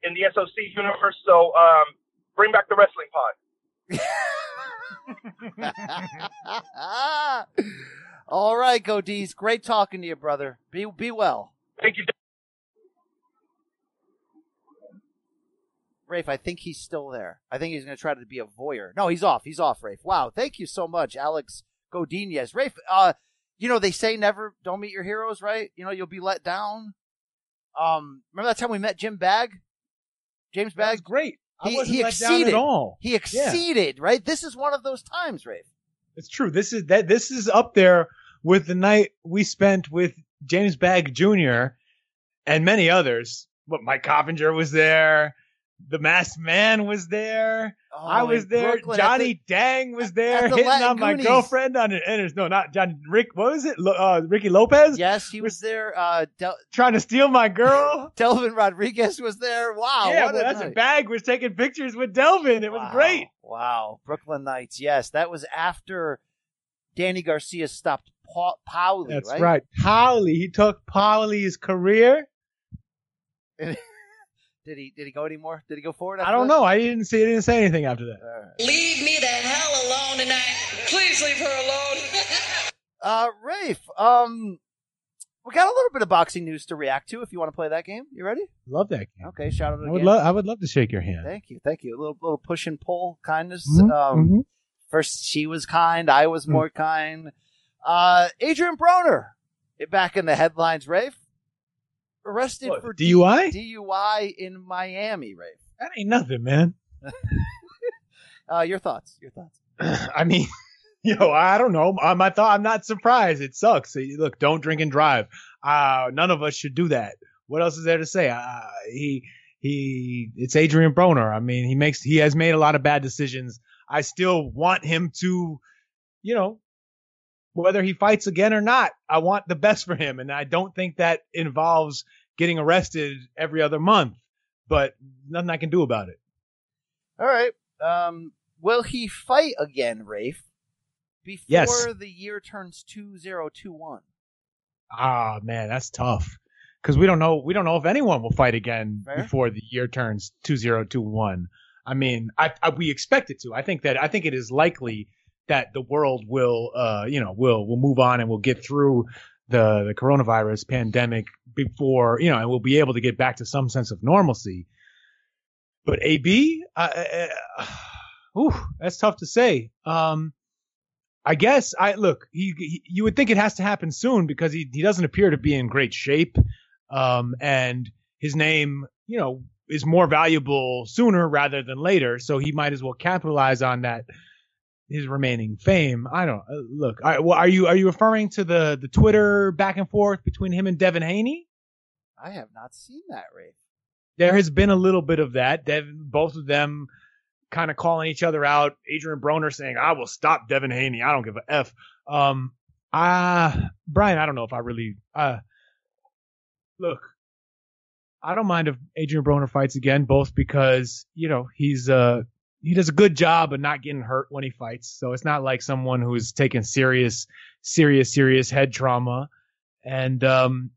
in the S O C universe, so um, bring back the wrestling pod. All right, Godez. Great talking to you, brother. Be be well. Thank you. Rafe, I think he's still there. I think he's going to try to be a voyeur. No, he's off. He's off, Rafe. Wow, thank you so much, Alex Godinez. Rafe, uh, you know, they say never, don't meet your heroes, right? You know, you'll be let down. Um, remember that time we met Jim Bagg? James Bagg? That was great. I he, wasn't he let exceeded. down at all. He exceeded, yeah. Right? This is one of those times, Rafe. It's true. This is that. This is up there with the night we spent with James Bagg Junior and many others. But Mike Coppinger was there. The Masked Man was there. Oh, I was there. Brooklyn, Johnny the, Dang was there hitting Latin on my Goonies. Girlfriend on it. No, not Johnny. Rick, what was it? Uh, Ricky Lopez? Yes, he was, was there. Uh, Del- trying to steal my girl. Delvin Rodriguez was there. Wow. Yeah, what well, a that's night. A bag was taking pictures with Delvin. It was wow. great. Wow. Brooklyn Nights. Yes, that was after Danny Garcia stopped pa- Pauly, that's right? right. Pauly. He took Pauly's career. Did he did he go anymore? Did he go forward? After I don't that? know. I didn't see. I didn't say anything after that. Right. Leave me the hell alone tonight. Please leave her alone. uh, Rafe, um, we got a little bit of boxing news to react to. If you want to play that game, you ready? Love that game. Okay, shout out to the I would game. Lo- I would love to shake your hand. Thank you, thank you. A little little push and pull kindness. Mm-hmm, um, mm-hmm. First she was kind. I was mm-hmm. more kind. Uh, Adrian Broner back in the headlines. Rafe. Arrested what, for D U I? D U I in Miami, Rafe. That ain't nothing, man. uh, your thoughts? Your thoughts? I mean, yo, know, I don't know. Um, I thought I'm not surprised. It sucks. Look, don't drink and drive. Uh, none of us should do that. What else is there to say? Uh, he he. It's Adrian Broner. I mean, he makes he has made a lot of bad decisions. I still want him to, you know. Whether he fights again or not, I want the best for him. And I don't think that involves getting arrested every other month, but nothing I can do about it. All right. Um, will he fight again, Rafe, before yes. the year turns two thousand twenty-one? Ah, man, that's tough. Because we don't know we don't know if anyone will fight again Fair? before the year turns two thousand twenty-one. I mean, I, I we expect it to. I think that I think it is likely that the world will, uh, you know, will will move on and we'll get through the, the coronavirus pandemic before, you know, and we'll be able to get back to some sense of normalcy. But A B, uh, uh, ooh, that's tough to say. Um, I guess I look. He, he, you would think it has to happen soon because he he doesn't appear to be in great shape, um, and his name, you know, is more valuable sooner rather than later. So he might as well capitalize on that. His remaining fame. I don't uh, look. I, well, are you are you referring to the, the Twitter back and forth between him and Devin Haney? I have not seen that, Ray. There has been a little bit of that. Devin, both of them kind of calling each other out. Adrian Broner saying, "I will stop Devin Haney. I don't give a f." Um, ah, Brian, I don't know if I really uh look. I don't mind if Adrian Broner fights again, both because you know he's uh. He does a good job of not getting hurt when he fights. So it's not like someone who's taking serious, serious, serious head trauma. And um,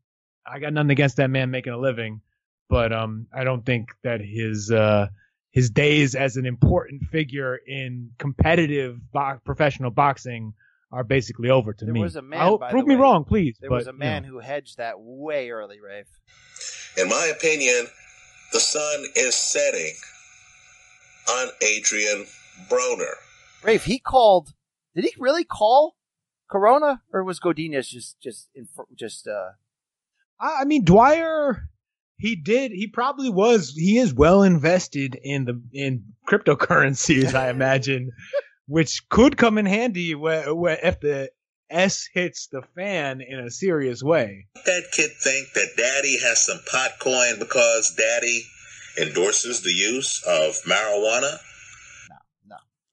I got nothing against that man making a living. But um, I don't think that his uh, his days as an important figure in competitive bo- professional boxing are basically over to there me. There was a man, by Prove the way, me wrong, please. There but, was a man you know. who hedged that way early, Rafe. In my opinion, the sun is setting on Adrian Broner. Rafe, he called. Did he really call Corona, or was Godinez just just just? Uh... I mean, Dwyer. He did. He probably was. He is well invested in the in cryptocurrencies, I imagine, which could come in handy where, where if the S hits the fan in a serious way. That kid think that Daddy has some pot coin because Daddy endorses the use of marijuana? No,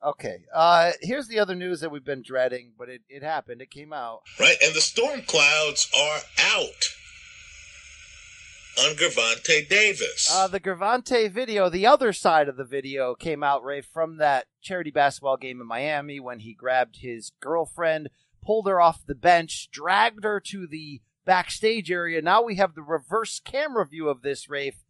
no. Okay. Uh, here's the other news that we've been dreading, but it, it happened. It came out. Right, and the storm clouds are out on Gervonta Davis. Uh, the Gervonta video, the other side of the video came out, Ray, from that charity basketball game in Miami when he grabbed his girlfriend, pulled her off the bench, dragged her to the backstage area. Now we have the reverse camera view of this, Rafe.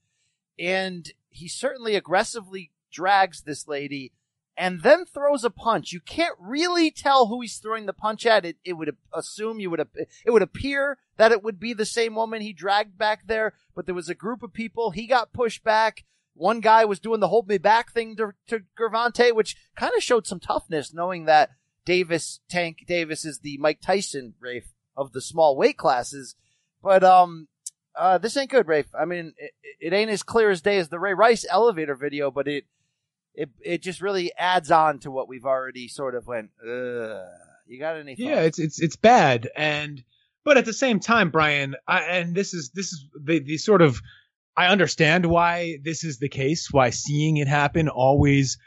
And he certainly aggressively drags this lady and then throws a punch. You can't really tell who he's throwing the punch at. It, it would assume you would, it would appear that it would be the same woman he dragged back there, but there was a group of people. He got pushed back. One guy was doing the hold me back thing to, to Gervonta, which kind of showed some toughness knowing that Davis, Tank Davis, is the Mike Tyson, Rafe, of the small weight classes. But, um, Uh, this ain't good, Rafe. I mean, it, it ain't as clear as day as the Ray Rice elevator video, but it it it just really adds on to what we've already sort of went, ugh. You got any thoughts? Yeah, it's it's it's bad, and but at the same time, Brian, I, and this is this is the the sort of I understand why this is the case, why seeing it happen always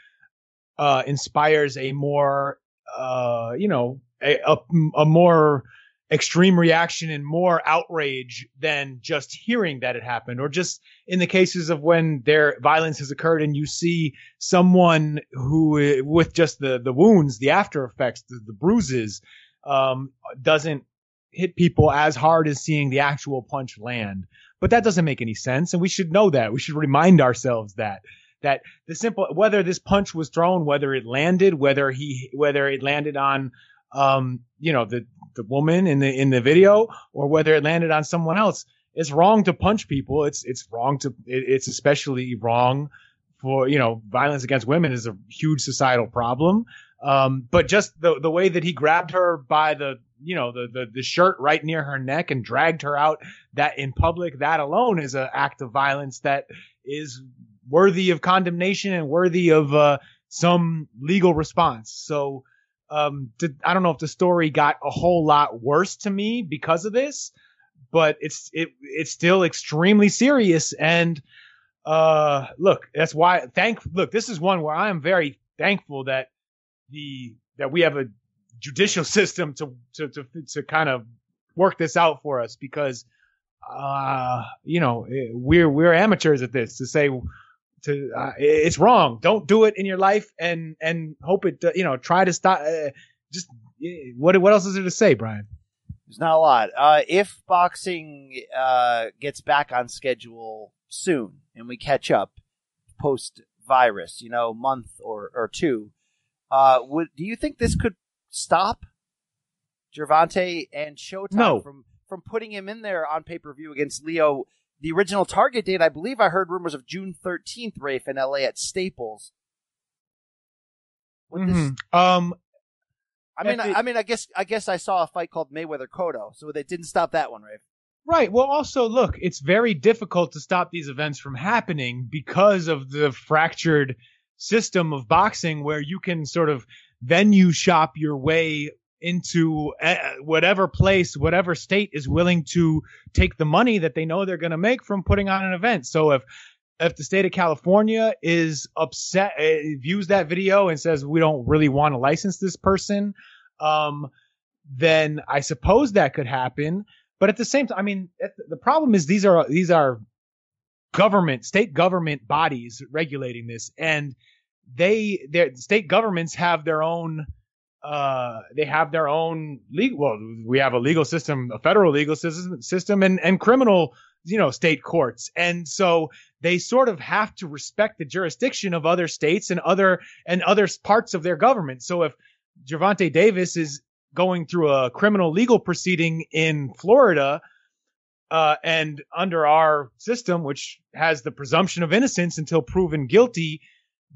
uh, inspires a more, uh, you know, a, a, a more extreme reaction and more outrage than just hearing that it happened, or just in the cases of when their violence has occurred and you see someone who with just the, the wounds, the after effects, the, the bruises, um, doesn't hit people as hard as seeing the actual punch land. But that doesn't make any sense. And we should know that. We should remind ourselves that, that the simple, whether this punch was thrown, whether it landed, whether he, whether it landed on, um, you know, the, the woman in the in the video, or whether it landed on someone else. It's wrong to punch people. It's it's wrong to it, it's especially wrong for, you know, violence against women is a huge societal problem. Um, but just the the way that he grabbed her by the, you know, the, the the shirt right near her neck and dragged her out, that in public, that alone is an act of violence that is worthy of condemnation and worthy of uh, some legal response. So. Um, I don't know if the story got a whole lot worse to me because of this, but it's it it's still extremely serious. And uh, look, that's why. Thank look, this is one where I am very thankful that the that we have a judicial system to to to, to kind of work this out for us, because uh, you know we're we're amateurs at this to say. To uh, it's wrong. Don't do it in your life, and and hope it. Uh, you know, try to stop. Uh, just uh, what what else is there to say, Brian? There's not a lot. Uh, if boxing uh, gets back on schedule soon, and we catch up post virus, you know, month or or two, uh, would do you think this could stop Gervonta and Showtime no. from from putting him in there on pay per view against Leo? The original target date, I believe I heard rumors of June thirteenth, Rafe, in L A at Staples. Would mm-hmm. this... Um, I mean, it... I mean, I guess I guess I saw a fight called Mayweather-Cotto, so they didn't stop that one, Rafe. Right. Well, also, look, it's very difficult to stop these events from happening because of the fractured system of boxing, where you can sort of venue shop your way into whatever place, whatever state is willing to take the money that they know they're going to make from putting on an event. So if if the state of California is upset, views that video and says, we don't really want to license this person, um, then I suppose that could happen. But at the same time, I mean, the problem is these are these are government, state government bodies regulating this, and they their state governments have their own Uh, they have their own legal. Well, we have a legal system, a federal legal system, system, and and criminal, you know, state courts, and so they sort of have to respect the jurisdiction of other states and other and other parts of their government. So if Gervonta Davis is going through a criminal legal proceeding in Florida, uh, and under our system, which has the presumption of innocence until proven guilty,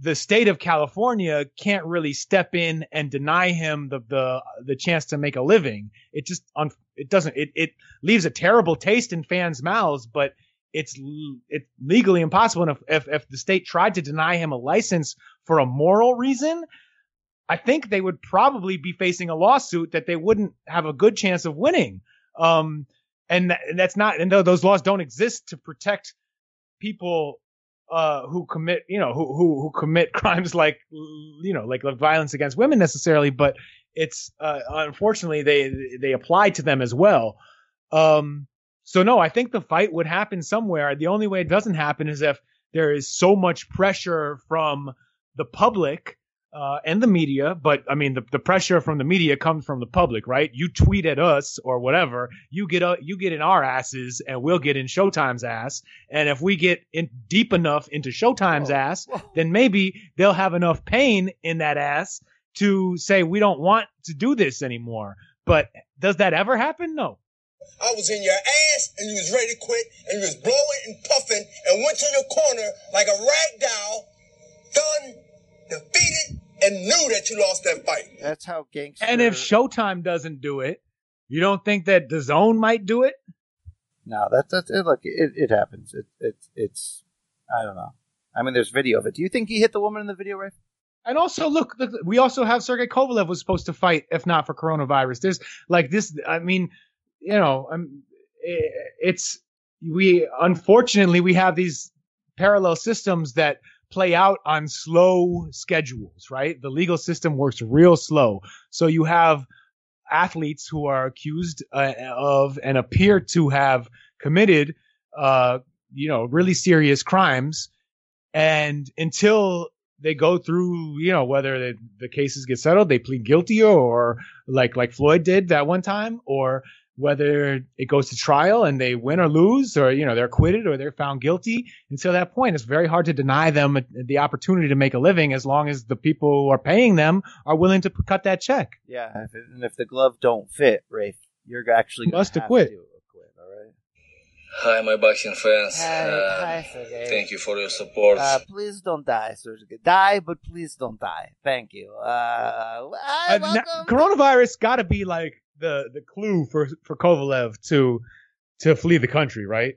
the state of California can't really step in and deny him the, the, the chance to make a living. It just, un, it doesn't, it, it leaves a terrible taste in fans' mouths, but it's, it's legally impossible. And if, if, if the state tried to deny him a license for a moral reason, I think they would probably be facing a lawsuit that they wouldn't have a good chance of winning. Um, and, that, and that's not, and those laws don't exist to protect people Uh, who commit, you know, who, who who commit crimes like, you know, like, like violence against women necessarily, but it's uh, unfortunately they they apply to them as well. Um, so no, I think the fight would happen somewhere. The only way it doesn't happen is if there is so much pressure from the public uh, and the media. But I mean, the, the pressure from the media comes from the public, right? You tweet at us or whatever, you get uh, you get in our asses, and we'll get in Showtime's ass. And if we get in deep enough into Showtime's Whoa. ass, Whoa. then maybe they'll have enough pain in that ass to say, we don't want to do this anymore. But does that ever happen? No. I was in your ass, and you was ready to quit, and you was blowing and puffing, and went to the corner like a rag doll, done, defeated, and knew that you lost that fight. That's how gangster. And if Showtime doesn't do it, you don't think that D A Z N might do it? No, that's that's it. Look, it, it happens. It, it it's I don't know. I mean, there's video of it. Do you think he hit the woman in the video, Ray? And also, look, look, we also have Sergey Kovalev was supposed to fight if not for coronavirus. There's like this. I mean, you know, I'm, it, it's we unfortunately we have these parallel systems that play out on slow schedules, right? The legal system works real slow. So you have athletes who are accused uh, of and appear to have committed, uh, you know, really serious crimes. And until they go through, you know, whether they, the cases get settled, they plead guilty, or like like Floyd did that one time, or whether it goes to trial and they win or lose, or, you know, they're acquitted or they're found guilty. Until that point, it's very hard to deny them the opportunity to make a living as long as the people who are paying them are willing to cut that check. Yeah. And if the glove don't fit, Rafe, you're actually going to have quit. to acquit. All right. Hi, my boxing friends. Hi, uh, hi, Sergey. Thank you for your support. Uh, please don't die, Sergey. Die, but please don't die. Thank you. Uh, hi, uh, welcome. Now, coronavirus got to be like the the clue for for Kovalev to to flee the country, right?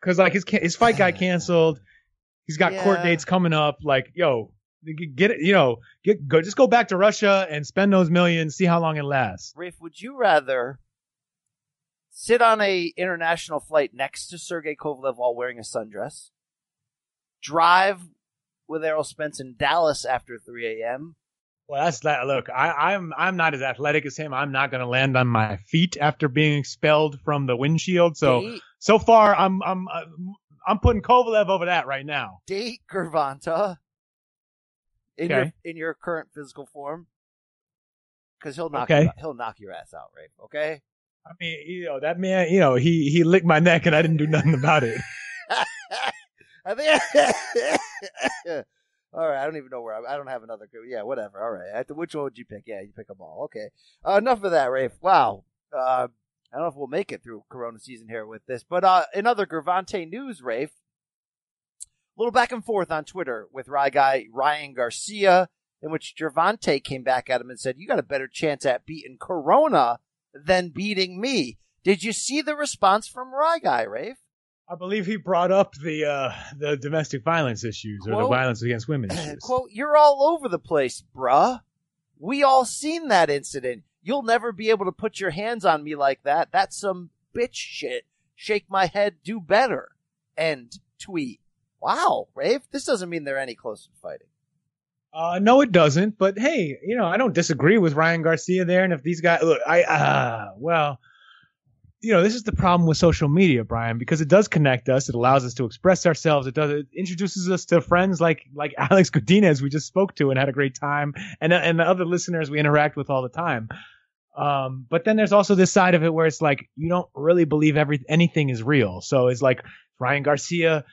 Because like his his fight got canceled, he's got yeah. court dates coming up. Like, yo, get it, you know, get go, just go back to Russia and spend those millions, see how long it lasts. Rafe, would you rather sit on a international flight next to Sergey Kovalev while wearing a sundress, drive with Errol Spence in Dallas after three a.m. Well, that's that. Look, I, I'm I'm not as athletic as him. I'm not going to land on my feet after being expelled from the windshield. So date, so far, I'm I'm I'm putting Kovalev over that right now. Date Gervonta in okay. your in your current physical form, because he'll knock okay. you, he'll knock your ass out, right? Okay. I mean, you know that man. You know he he licked my neck and I didn't do nothing about it. I think. All right, I don't even know where I'm, I don't have another. Yeah, whatever. All right, I to, which one would you pick? Yeah, you pick them all. Okay, uh, enough of that, Rafe. Wow, uh, I don't know if we'll make it through Corona season here with this, but uh, in other Gervonta news, Rafe, a little back and forth on Twitter with Rye Guy Ryan Garcia, in which Gervonta came back at him and said, "You got a better chance at beating Corona than beating me." Did you see the response from Rye Guy, Rafe? I believe he brought up the uh, the domestic violence issues, quote, or the violence against women issues. Quote, "You're all over the place, bruh. We all seen that incident. You'll never be able to put your hands on me like that. That's some bitch shit. Shake my head, do better." End tweet. Wow, Rafe, this doesn't mean they're any closer to fighting. Uh, no, it doesn't. But hey, you know, I don't disagree with Ryan Garcia there. And if these guys look, I uh, well. You know, this is the problem with social media, Brian, because it does connect us. It allows us to express ourselves. It does. It introduces us to friends like like Alex Godinez, we just spoke to and had a great time, and and the other listeners we interact with all the time. Um, but then there's also this side of it where it's like you don't really believe every anything is real. So it's like Ryan Garcia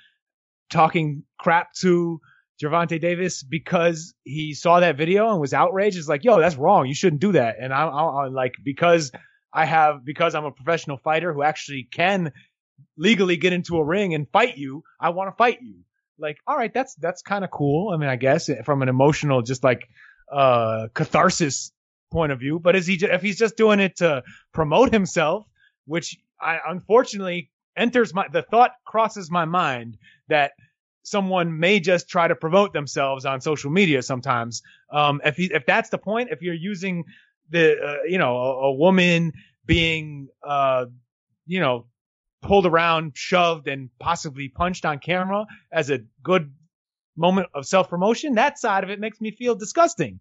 talking crap to Gervonta Davis because he saw that video and was outraged. It's like, yo, that's wrong. You shouldn't do that. And I'm I, I, like because. I have, because I'm a professional fighter who actually can legally get into a ring and fight you, I want to fight you. Like, all right, that's, that's kind of cool. I mean, I guess from an emotional, just like, uh, catharsis point of view. But is he, just, if he's just doing it to promote himself, which I unfortunately enters my, the thought crosses my mind that someone may just try to promote themselves on social media sometimes. Um, if he, if that's the point, if you're using, The uh, you know a, a woman being uh you know pulled around, shoved, and possibly punched on camera as a good moment of self promotion, that side of it makes me feel disgusting.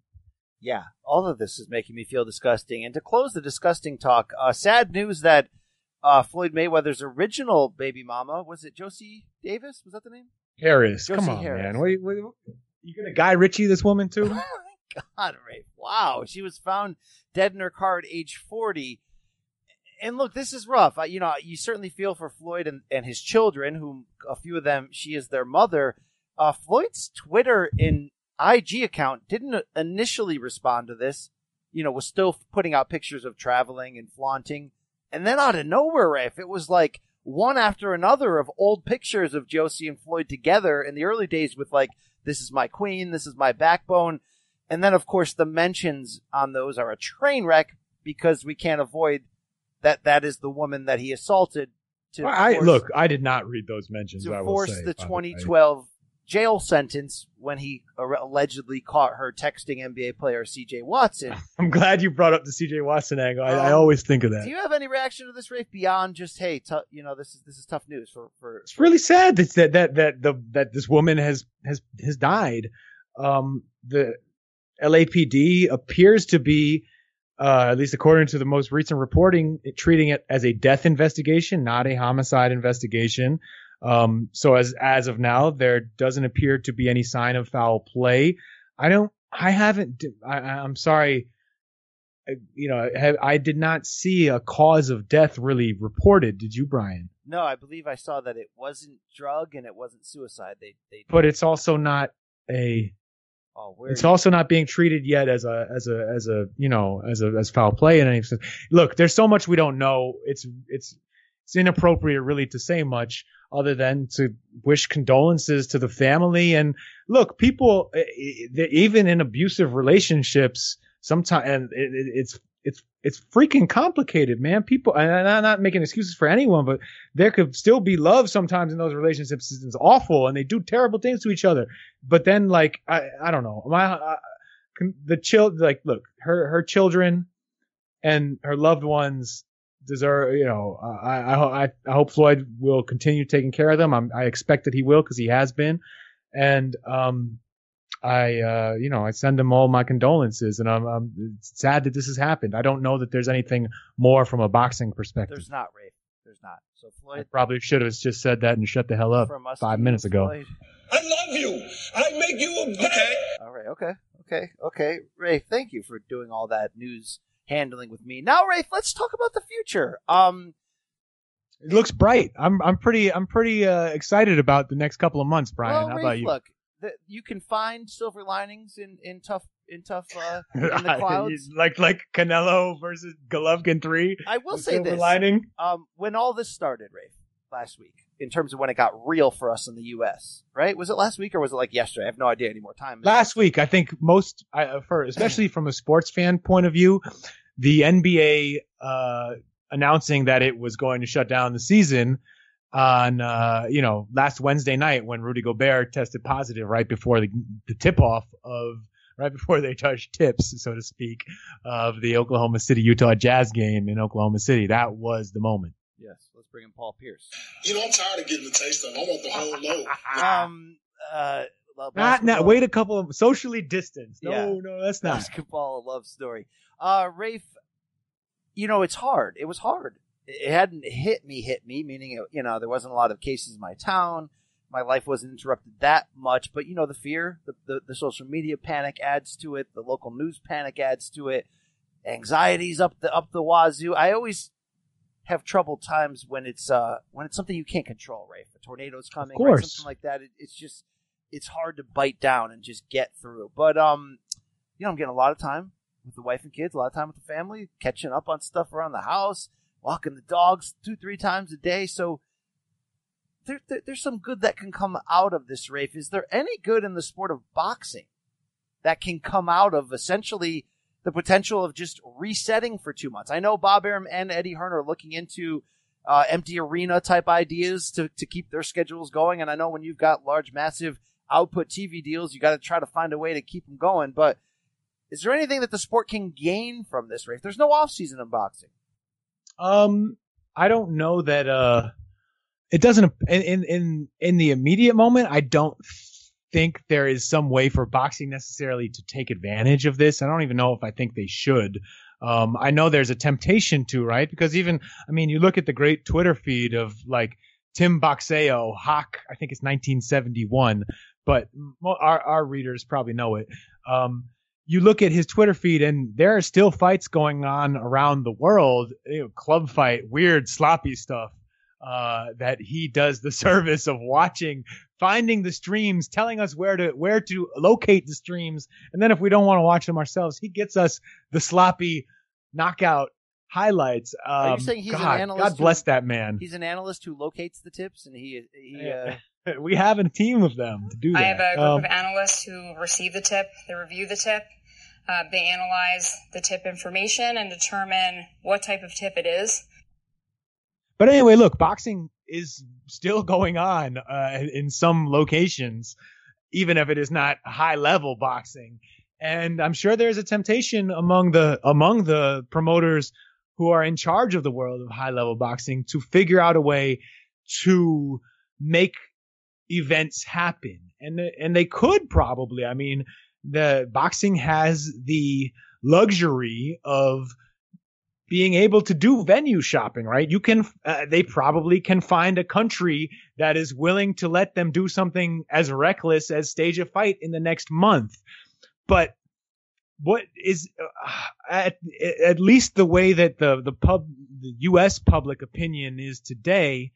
Yeah, all of this is making me feel disgusting. And to close the disgusting talk, uh, sad news that uh, Floyd Mayweather's original baby mama, was it Josie Davis? Was that the name? Harris. Josie Come on, Harris. man. What, what, what, you gonna Guy Ritchie this woman too? God, Rafe. Wow. She was found dead in her car at age forty. And look, this is rough. I, you know, you certainly feel for Floyd and, and his children, whom a few of them, she is their mother. Uh, Floyd's Twitter and I G account didn't initially respond to this, you know, was still putting out pictures of traveling and flaunting. And then out of nowhere, Rafe, it was like one after another of old pictures of Josie and Floyd together in the early days with like, "This is my queen, this is my backbone." And then, of course, the mentions on those are a train wreck because we can't avoid that that is the woman that he assaulted. To well, I, force, look, I did not read those mentions. To I will force say, the twenty twelve jail sentence when he allegedly caught her texting N B A player C J Watson. I'm glad you brought up the C J Watson angle. I, um, I always think of that. Do you have any reaction to this, Rafe, beyond just, hey, t- you know, this is this is tough news for for. It's for- really sad that that that that, the, that this woman has has has died. Um, the L A P D appears to be, uh, at least according to the most recent reporting, it, treating it as a death investigation, not a homicide investigation. Um, so as, as of now, there doesn't appear to be any sign of foul play. I don't, I haven't, I, I'm sorry. I, you know, I, I did not see a cause of death really reported. Did you, Brian? No, I believe I saw that it wasn't drug and it wasn't suicide. They, they, but it's also not a, oh, it's you? also not being treated yet as a, as a, as a, you know, as a, as foul play in any sense. Look, there's so much we don't know. It's, it's, it's inappropriate really to say much, other than to wish condolences to the family. And look, people, even in abusive relationships, sometimes, and it, it, it's it's it's freaking complicated, man. People, and I'm not making excuses for anyone, but there could still be love sometimes in those relationships. It's awful, and they do terrible things to each other. But then, like, I, I don't know, my I, the child, like, look, her her children and her loved ones deserve, you know, I, I I hope Floyd will continue taking care of them. I'm, I expect that he will, because he has been, and um, I uh, you know I send them all my condolences, and I'm, I'm sad that this has happened. I don't know that there's anything more from a boxing perspective. There's not, Rafe. There's not. So Floyd, I probably should have just said that and shut the hell up five minutes ago. Floyd, I love you. I make you a okay. All right. Okay. Okay. Okay. Rafe, thank you for doing all that news handling with me. Now, Rafe, let's talk about the future. Um, it looks bright. I'm I'm pretty I'm pretty uh, excited about the next couple of months, Brian. Well, how Rafe, about you? Look, the, you can find silver linings in, in tough in tough uh, in the clouds, like like Canelo versus Golovkin three. I will say silver this: lining. Um, when all this started, Rafe, last week, in terms of when it got real for us in the U S, right? Was it last week or was it like yesterday? I have no idea anymore. Time last week, I think most, I, for especially from a sports fan point of view. The N B A uh, announcing that it was going to shut down the season on, uh, you know, last Wednesday night when Rudy Gobert tested positive right before the, the tip-off of – right before they touched tips, so to speak, of the Oklahoma City-Utah Jazz game in Oklahoma City. That was the moment. Yes, let's bring in Paul Pierce. You know, I'm tired of getting the taste of it. I want the whole load. um, uh, not now. Wait a couple of – socially distanced. No, yeah. no, that's not. Basketball, a love story. Uh, Rafe, you know, it's hard. It was hard. It hadn't hit me, hit me, meaning, it, you know, there wasn't a lot of cases in my town. My life wasn't interrupted that much. But, you know, the fear, the, the, the social media panic adds to it. The local news panic adds to it. Anxiety's up the up the wazoo. I always have trouble times when it's uh, when it's something you can't control, Rafe. A tornado's coming, right? Something like that. It, it's just it's hard to bite down and just get through. But, um, you know, I'm getting a lot of time with the wife and kids, a lot of time with the family, catching up on stuff around the house, walking the dogs two, three times a day. So there, there, there's some good that can come out of this, Rafe. Is there any good in the sport of boxing that can come out of essentially the potential of just resetting for two months? I know Bob Arum and Eddie Hearn are looking into uh, empty arena type ideas to, to keep their schedules going. And I know when you've got large, massive output T V deals, you got to try to find a way to keep them going. But is there anything that the sport can gain from this, Rafe? There's no offseason in boxing. Um, I don't know that. Uh, it doesn't in in in the immediate moment. I don't think there is some way for boxing necessarily to take advantage of this. I don't even know if I think they should. Um, I know there's a temptation to, right? Because even I mean, you look at the great Twitter feed of like Tim Boxeo Hawk. I think it's nineteen seventy-one, but our our readers probably know it. Um. You look at his Twitter feed, and there are still fights going on around the world, you know, club fight, weird, sloppy stuff uh, that he does the service of watching, finding the streams, telling us where to where to locate the streams. And then if we don't want to watch them ourselves, he gets us the sloppy knockout highlights. Um, are you saying he's God, an analyst God bless who, that man. He's an analyst who locates the tips, and he he. Uh... we have a team of them to do that. I have a group um, of analysts who receive the tip, they review the tip. Uh, they analyze the tip information and determine what type of tip it is. But anyway, look, boxing is still going on uh, in some locations. even if it is not high level boxing. And I'm sure there is a temptation among the among the promoters who are in charge of the world of high level boxing to figure out a way to make events happen. And and they could probably. I mean, the boxing has the luxury of being able to do venue shopping, right? You can, uh, they probably can find a country that is willing to let them do something as reckless as stage a fight in the next month. But what is uh, at, at least the way that the, the pub, the U S public opinion is today,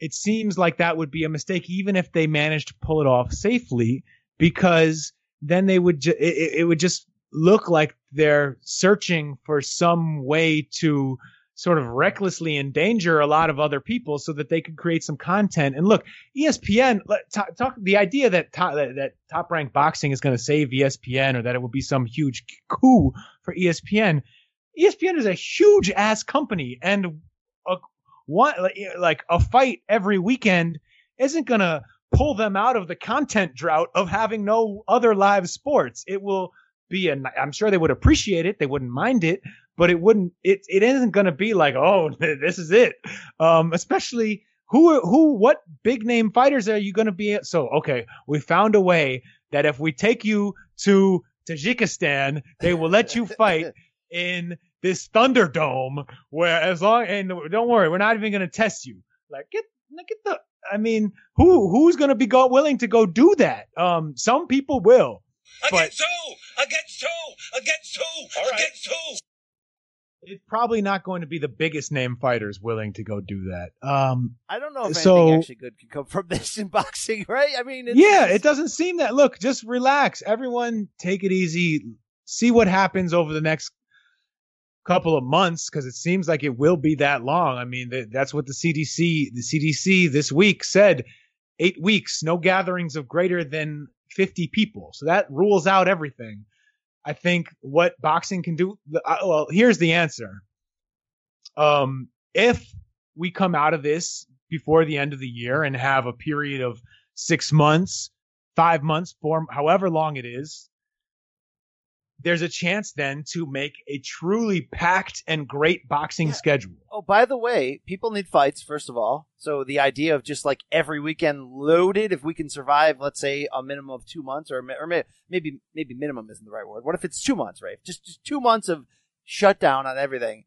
it seems like that would be a mistake, even if they managed to pull it off safely, because then they would, ju- it, it would just look like they're searching for some way to sort of recklessly endanger a lot of other people so that they could create some content. And look, E S P N, talk, talk the idea that top, that, that Top Rank Boxing is going to save E S P N, or that it will be some huge coup for E S P N. E S P N is a huge ass company, and a, one, like a fight every weekend isn't going to pull them out of the content drought of having no other live sports. It will be a, I'm sure they would appreciate it. They wouldn't mind it, but it wouldn't, it, it isn't going to be like, oh, this is it. Um, especially who, who, what big name fighters are you going to be? So, okay, we found a way that if we take you to Tajikistan, they will let you fight in this Thunderdome, where as long, and don't worry, we're not even going to test you. Like, get, get the, I mean, who, who's going to be go, willing to go do that? Um, some people will. Against who? Against who? Against who? Against who? It's probably not going to be the biggest name fighters willing to go do that. Um, I don't know if anything so, actually good can come from this in boxing, right? I mean, it's, yeah, it's, it doesn't seem that. Look, just relax. Everyone, take it easy. See what happens over the next couple of months, because it seems like it will be that long. I mean, th- that's what the C D C, the C D C this week said: eight weeks, no gatherings of greater than fifty people. So that rules out everything. I think what boxing can do. Well, here's the answer. Um, if we come out of this before the end of the year and have a period of six months, five months, four, however long it is, there's a chance then to make a truly packed and great boxing yeah. schedule. Oh, by the way, people need fights, first of all. So the idea of just like every weekend loaded, if we can survive, let's say a minimum of two months or, or maybe, maybe minimum isn't the right word. What if it's two months, right? Just, just two months of shutdown on everything.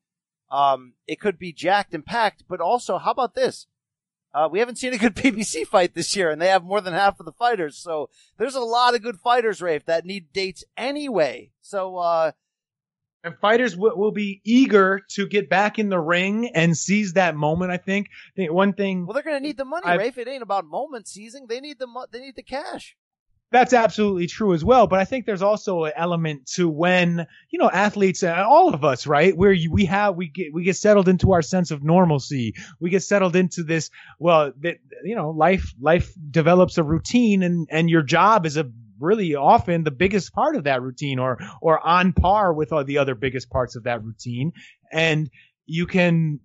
Um, it could be jacked and packed, but also how about this? Uh, we haven't seen a good P B C fight this year, and they have more than half of the fighters. So there's a lot of good fighters, Rafe, that need dates anyway. So, uh, and fighters w- will be eager to get back in the ring and seize that moment. I think, I think one thing. Well, they're going to need the money, I've, Rafe. It ain't about moment seizing. They need the mo- they need the cash. That's absolutely true as well. But I think there's also an element to when, you know, athletes, uh, all of us, right, where you, we have we get we get settled into our sense of normalcy. We get settled into this. Well, that, you know, life life develops a routine, and, and your job is a really often the biggest part of that routine, or or on par with all the other biggest parts of that routine. And you can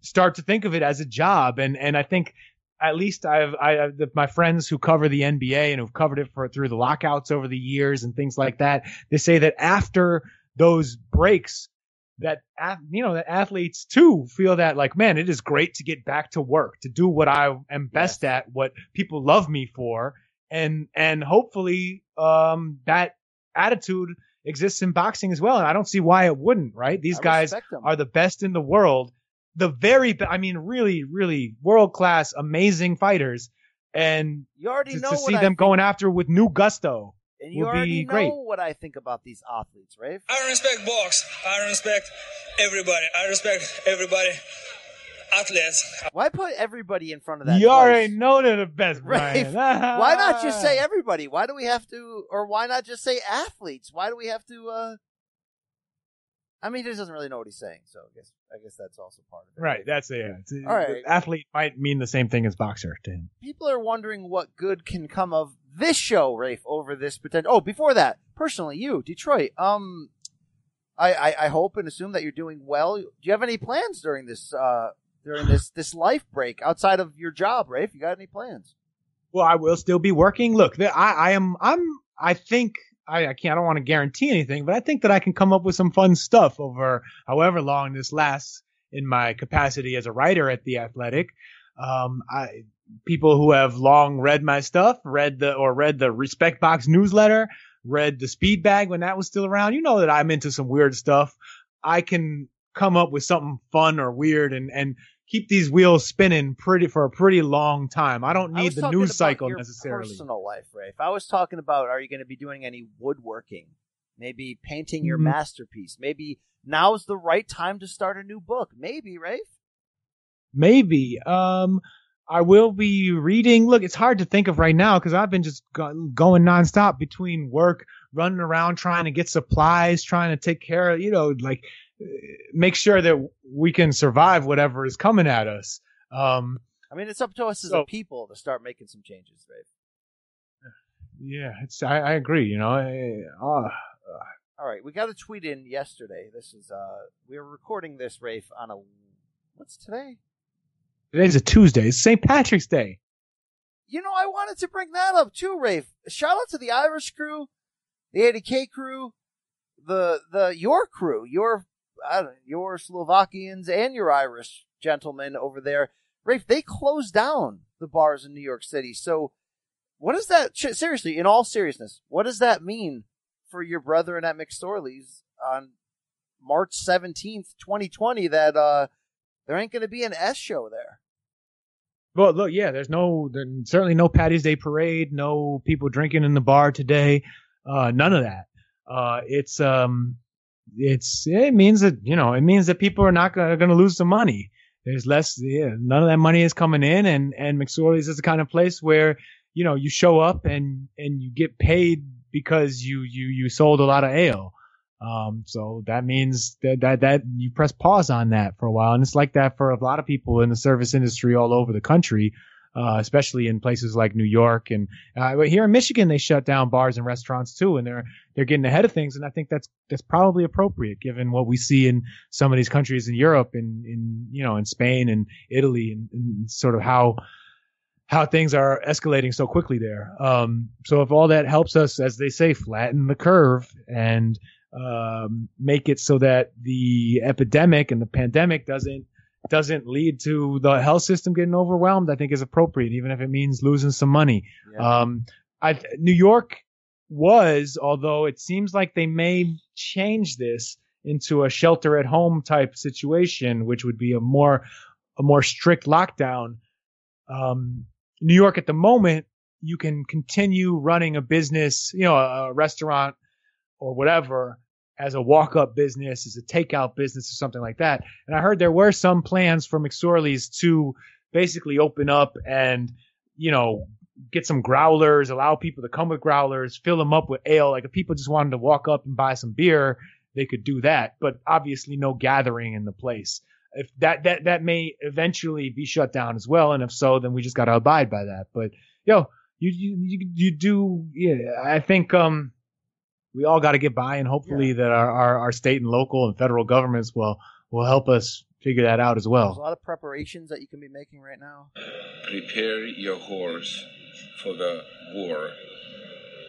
start to think of it as a job. And and I think at least I've, I, my friends who cover the N B A and who've covered it for through the lockouts over the years and things like that, they say that after those breaks, that, you know, that athletes too feel that like, man, it is great to get back to work, to do what I am best yes. at, what people love me for. And, and hopefully, um, that attitude exists in boxing as well. And I don't see why it wouldn't, right? These I guys are the best in the world. The very, I mean, really, really world-class, amazing fighters, and you already to, know to see them think. going after with new gusto and you would already be great. Know what I think about these athletes, Rafe. I respect box. I respect everybody. I respect everybody. Athletes. Why put everybody in front of that? You place? Already know they're the best, Brian. Rafe, why not just say everybody? Why do we have to, or why not just say athletes? Why do we have to? Uh... I mean, he doesn't really know what he's saying, so I guess I guess that's also part of it. Right, that's it. Yeah. It's, All right. Athlete might mean the same thing as boxer to him. People are wondering what good can come of this show, Rafe, over this potential. Oh, before that, personally, you, Detroit, um, I, I, I hope and assume that you're doing well. Do you have any plans during this uh during this, this life break outside of your job, Rafe? You got any plans? Well, I will still be working. Look, I, I am. I'm. I think I, I can't. I don't want to guarantee anything, but I think that I can come up with some fun stuff over however long this lasts in my capacity as a writer at The Athletic. Um, I people who have long read my stuff, read the or read the Respect Box newsletter, read the Speed Bag when that was still around. You know that I'm into some weird stuff. I can come up with something fun or weird and and keep these wheels spinning pretty for a pretty long time. I don't need I the news cycle your necessarily. Personal life, Rafe. I was talking about, are you going to be doing any woodworking? Maybe painting your mm-hmm. masterpiece. Maybe now's the right time to start a new book. Maybe, Rafe. Maybe. Um, I will be reading. Look, it's hard to think of right now because I've been just go- going nonstop between work, running around, trying to get supplies, trying to take care of, you know, like make sure that we can survive whatever is coming at us. Um, I mean, it's up to us so, as a people to start making some changes, Rafe. Yeah, it's, I, I agree. You know, I, uh, all right. We got a tweet in yesterday. This is, uh, we were recording this, Rafe, on a, what's today? Today's a Tuesday. It's Saint Patrick's Day. You know, I wanted to bring that up too, Rafe. Shout out to the Irish crew, the eighty K crew, the the your crew, your I don't know, your Slovakians and your Irish gentlemen over there. Rafe, they closed down the bars in New York City. So what does that, seriously, in all seriousness, what does that mean for your brethren at McSorley's on March seventeenth, twenty twenty that uh, there ain't going to be an S show there? Well, look, yeah, there's no, there's certainly no Paddy's Day parade, no people drinking in the bar today, uh, none of that. Uh, it's, um, it's, it means that, you know, it means that people are not going to lose some money. There's less, yeah, none of that money is coming in, and, and McSorley's is the kind of place where, you know, you show up and, and you get paid because you, you, you sold a lot of ale. Um, so that means that, that, that you press pause on that for a while. And it's like that for a lot of people in the service industry all over the country, uh, especially in places like New York. And, uh, here in Michigan, they shut down bars and restaurants too. And they're, they're getting ahead of things. And I think that's, that's probably appropriate given what we see in some of these countries in Europe and, in, you know, in Spain and Italy and, and sort of how, how things are escalating so quickly there. Um, so if all that helps us, as they say, flatten the curve and um, make it so that the epidemic and the pandemic doesn't doesn't lead to the health system getting overwhelmed, I think is appropriate, even if it means losing some money. Yeah. Um, I, New York was, although it seems like they may change this into a shelter-at-home type situation, which would be a more a more strict lockdown. Um, New York at the moment, you can continue running a business, you know, a, a restaurant or whatever as a walk-up business, as a takeout business or something like that. And I heard there were some plans for McSorley's to basically open up and, you know, get some growlers, allow people to come with growlers, fill them up with ale. Like if people just wanted to walk up and buy some beer, they could do that. But obviously no gathering in the place. If that, that, that may eventually be shut down as well. And if so, then we just got to abide by that. But yo, you, you, you, you do. Yeah, I think, um, we all got to get by, and hopefully yeah. that our, our, our state and local and federal governments will, will help us figure that out as well. There's a lot of preparations that you can be making right now. Prepare your horse for the war.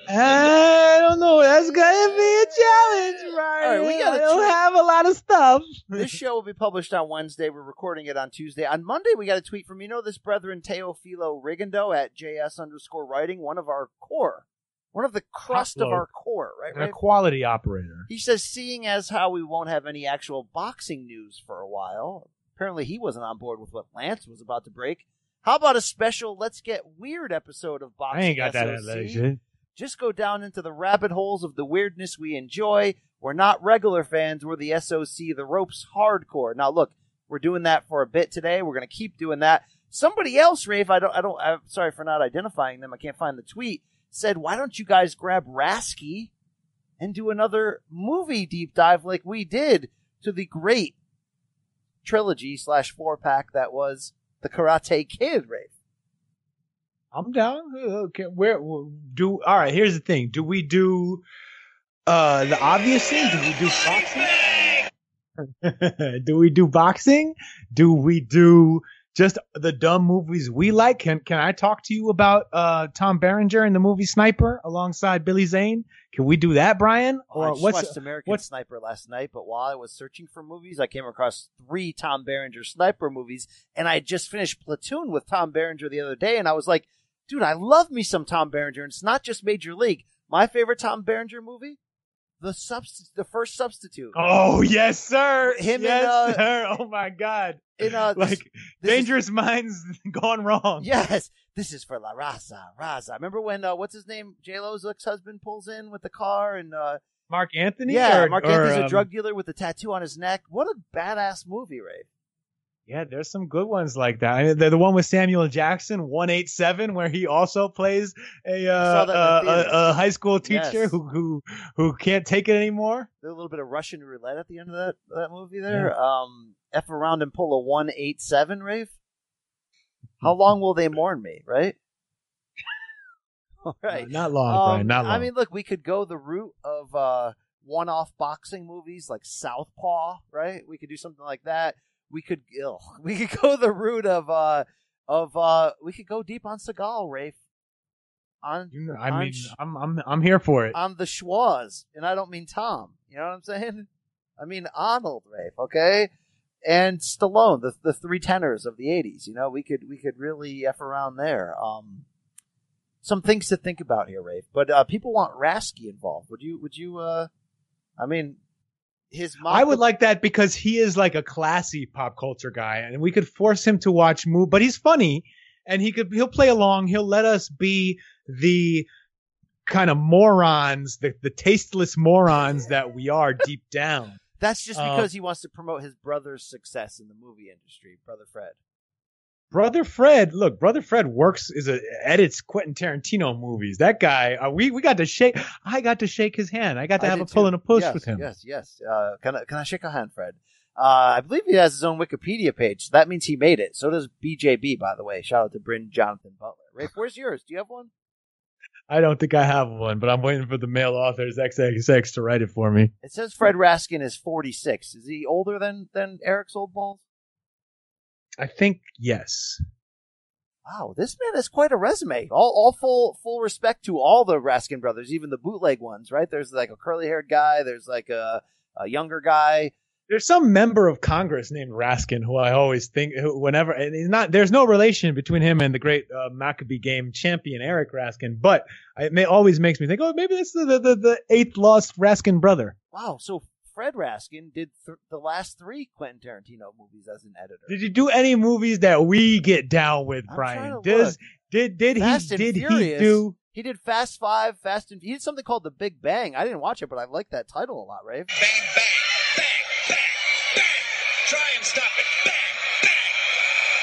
I don't know. That's going to be a challenge, Ryan. All right, we gotta I don't tweet. have a lot of stuff. This show will be published on Wednesday. We're recording it on Tuesday. On Monday, we got a tweet from, you know, this brethren, Teofilo Rigondo at J S underscore writing, one of our core, one of the crust Upload. of our core, right? And a quality operator. He says, seeing as how we won't have any actual boxing news for a while, apparently he wasn't on board with what Lance was about to break. How about a special Let's Get Weird episode of Boxing? I ain't got S O C? That alleged. Just go down into the rabbit holes of the weirdness we enjoy. We're not regular fans. We're the S O C, the ropes hardcore. Now, look, we're doing that for a bit today. We're going to keep doing that. Somebody else, Rafe, I don't, I don't, I'm sorry for not identifying them. I can't find the tweet. Said, why don't you guys grab Rasky and do another movie deep dive like we did to the great trilogy slash four pack that was The Karate Kid, Rafe? I'm down. Okay, where do all right? Here's the thing: do we do uh, the obvious thing? Do we do boxing? do we do boxing? Do we do just the dumb movies we like. Can can I talk to you about uh, Tom Berenger in the movie Sniper alongside Billy Zane? Can we do that, Brian? Or I just what's, watched American what's, Sniper last night, but while I was searching for movies, I came across three Tom Berenger Sniper movies, and I had just finished Platoon with Tom Berenger the other day, and I was like, dude, I love me some Tom Berenger, and it's not just Major League. My favorite Tom Berenger movie? The subst- the first substitute. Oh, yes, sir. Him yes, and, uh, sir. Oh, my God. In, uh, this, like, this Dangerous is, Minds gone wrong. Yes. This is for La Raza. Raza. Remember when, uh, what's his name, J-Lo's ex-husband pulls in with the car and... Uh, Mark Anthony? Yeah, or, Mark or, Anthony's um, a drug dealer with a tattoo on his neck. What a badass movie, Ray. Yeah, there's some good ones like that. I mean, the, the one with Samuel Jackson, one eight seven, where he also plays a uh, a, a high school teacher yes. who, who who can't take it anymore. There's a little bit of Russian roulette at the end of that, that movie there. Yeah. Um, F around and pull a one eight seven, Rafe. How long will they mourn me, right? All right. No, not long, um, Brian, not long. I mean, look, we could go the route of uh, one-off boxing movies like Southpaw, right? We could do something like that. We could ugh, we could go the route of uh of uh we could go deep on Seagal, Rafe. On I on mean sh- I'm I'm I'm here for it. On the Schwaz, and I don't mean Tom. You know what I'm saying? I mean Arnold, Rafe. Okay, and Stallone, the the three tenors of the eighties. You know, we could we could really f around there. Um, some things to think about here, Rafe. But uh, people want Rasky involved. Would you? Would you? Uh, I mean. His mom I would like that because he is like a classy pop culture guy, and we could force him to watch movies. But he's funny, and he could he'll play along. He'll let us be the kind of morons, the, the tasteless morons that we are deep down. That's just because uh, he wants to promote his brother's success in the movie industry, Brother Fred. Brother Fred, look, Brother Fred works is a edits Quentin Tarantino movies. That guy, uh, we we got to shake. I got to shake his hand. I got to I have a pull too. and a push yes, with him. Yes, yes. Uh, can I can I shake a hand, Fred? Uh, I believe he has his own Wikipedia page, so that means he made it. So does B J B, by the way. Shout out to Bryn Jonathan Butler. Rafe, where's yours? Do you have one? I don't think I have one, but I'm waiting for the male authors X X X to write it for me. It says Fred Raskin is forty-six. Is he older than than Eric's old balls? I think yes. Wow, this man has quite a resume. All, all full, full respect to all the Raskin brothers, even the bootleg ones, right? There's like a curly-haired guy. There's like a, a younger guy. There's some member of Congress named Raskin who I always think, who, whenever, and he's not. There's no relation between him and the great uh, Maccabee game champion Eric Raskin, but it may, always makes me think, oh, maybe that's the, the, the, the eighth lost Raskin brother. Wow, so. Fred Raskin did th- the last three Quentin Tarantino movies as an editor. Did you do any movies that we get down with, Brian? Does, did did Fast he did Furious. he do? He did Fast Five, Fast and he did something called The Big Bang. I didn't watch it, but I like that title a lot, Rafe. Bang, bang, bang, bang, bang. Try and stop it. Bang, bang.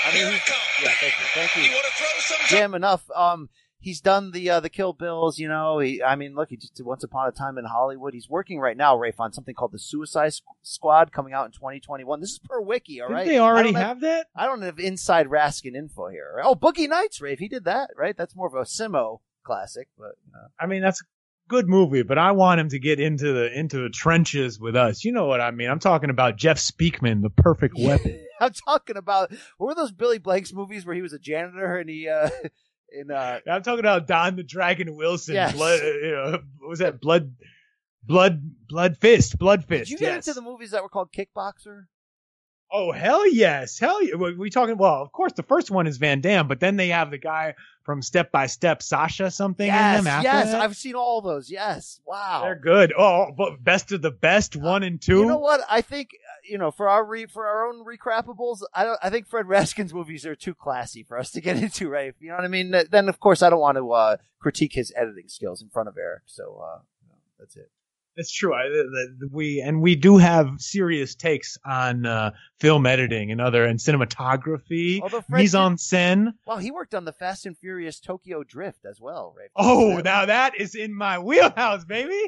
I mean, Here he, I come. Yeah, thank you, thank you. You want to throw some? Damn enough. Um. He's done the uh, the Kill Bills, you know. He, I mean, look, he just did Once Upon a Time in Hollywood. He's working right now, Rafe, on something called The Suicide Squad coming out in twenty twenty-one. This is per wiki, all Didn't right? Didn't they already have, have that? I don't have inside Raskin info here. Right? Oh, Boogie Nights, Rafe. He did that, right? That's more of a Simo classic. But uh, I mean, that's a good movie, but I want him to get into the into the trenches with us. You know what I mean? I'm talking about Jeff Speakman, The Perfect Weapon. I'm talking about, what were those Billy Blanks movies where he was a janitor and he... Uh, In, uh, I'm talking about Don the Dragon Wilson. Yes. Blood, you know, what was that? Blood, blood, blood fist, blood fist. Did you get yes. into the movies that were called Kickboxer? Oh, hell yes. Hell yeah. We talking, well, of course, the first one is Van Damme, but then they have the guy from Step by Step, Sasha something yes, in them after Yes, that. I've seen all those. Yes. Wow. They're good. Oh, but Best of the Best, uh, one and two. You know what? I think, you know, for our re, for our own recrappables, I don't. I think Fred Raskin's movies are too classy for us to get into, right? You know what I mean? Then, of course, I don't want to uh, critique his editing skills in front of Eric. So uh, no, that's it. That's true. I, the, the, we and we do have serious takes on uh, film editing and other and cinematography. Mise en scène. Well, he worked on the Fast and Furious Tokyo Drift as well, right? Oh, that now one. That is in my wheelhouse, baby.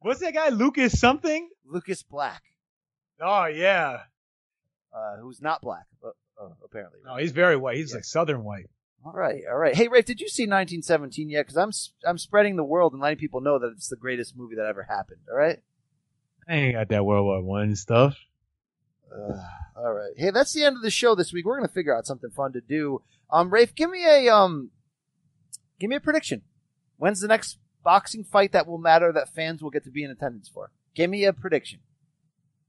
What's that guy, Lucas something? Lucas Black. Oh, yeah. Uh, who's not black, but, uh, apparently. Right? No, he's very white. He's yeah. like Southern white. All right, all right. Hey, Rafe, did you see nineteen seventeen yet? Because I'm I'm spreading the world and letting people know that it's the greatest movie that ever happened, all right? I ain't got that World War One stuff. Uh, all right. Hey, that's the end of the show this week. We're going to figure out something fun to do. Um, Rafe, give me a um, give me a prediction. When's the next boxing fight that will matter that fans will get to be in attendance for? Give me a prediction.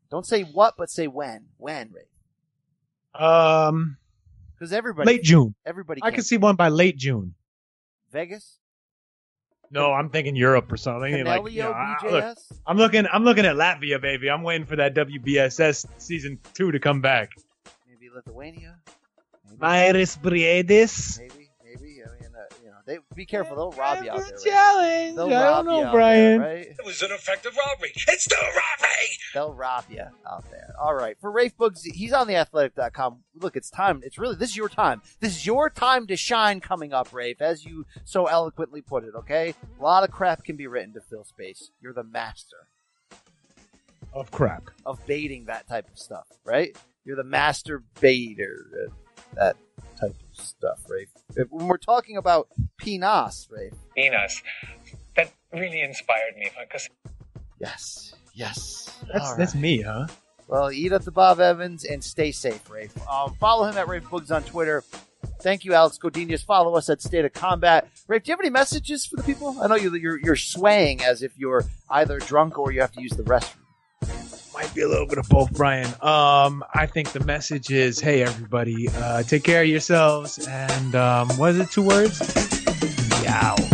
Don't say what, but say when. When, Rafe? Um, because everybody late June. Everybody. I can see one by late June. Vegas. No, I'm thinking Europe or something. Canelio, like, you know, I, look, I'm looking. I'm looking at Latvia, baby. I'm waiting for that W B S S season two to come back. Maybe Lithuania. Myris Briedis. Maybe, maybe. I mean, uh, you know, they be careful. They'll rob you out there. Challenge. Right? I don't know, Brian. There, right? It was an effective robbery. It's still robbery. They'll rob you out there. All right. For Rafe Boogs, he's on the athletic dot com. Look, it's time. It's really this is your time. This is your time to shine coming up, Rafe, as you so eloquently put it. Okay, a lot of crap can be written to fill space. You're the master of crap, of baiting that type of stuff. Right? You're the master baiter. That type of stuff, Rafe. When we're talking about Pinas, Rafe. Pinas. That really inspired me. Cause... Yes. Yes. That's right. That's me, huh? Well, eat up the Bob Evans and stay safe, Rafe. Um, follow him at Rafe Boogs on Twitter. Thank you, Alex Godinez. Follow us at State of Combat. Rafe, do you have any messages for the people? I know you, you're, you're swaying as if you're either drunk or you have to use the restroom. Might be a little bit of both, Brian. Um, I think the message is, hey, everybody, uh, take care of yourselves. And um, what is it, two words? Yow.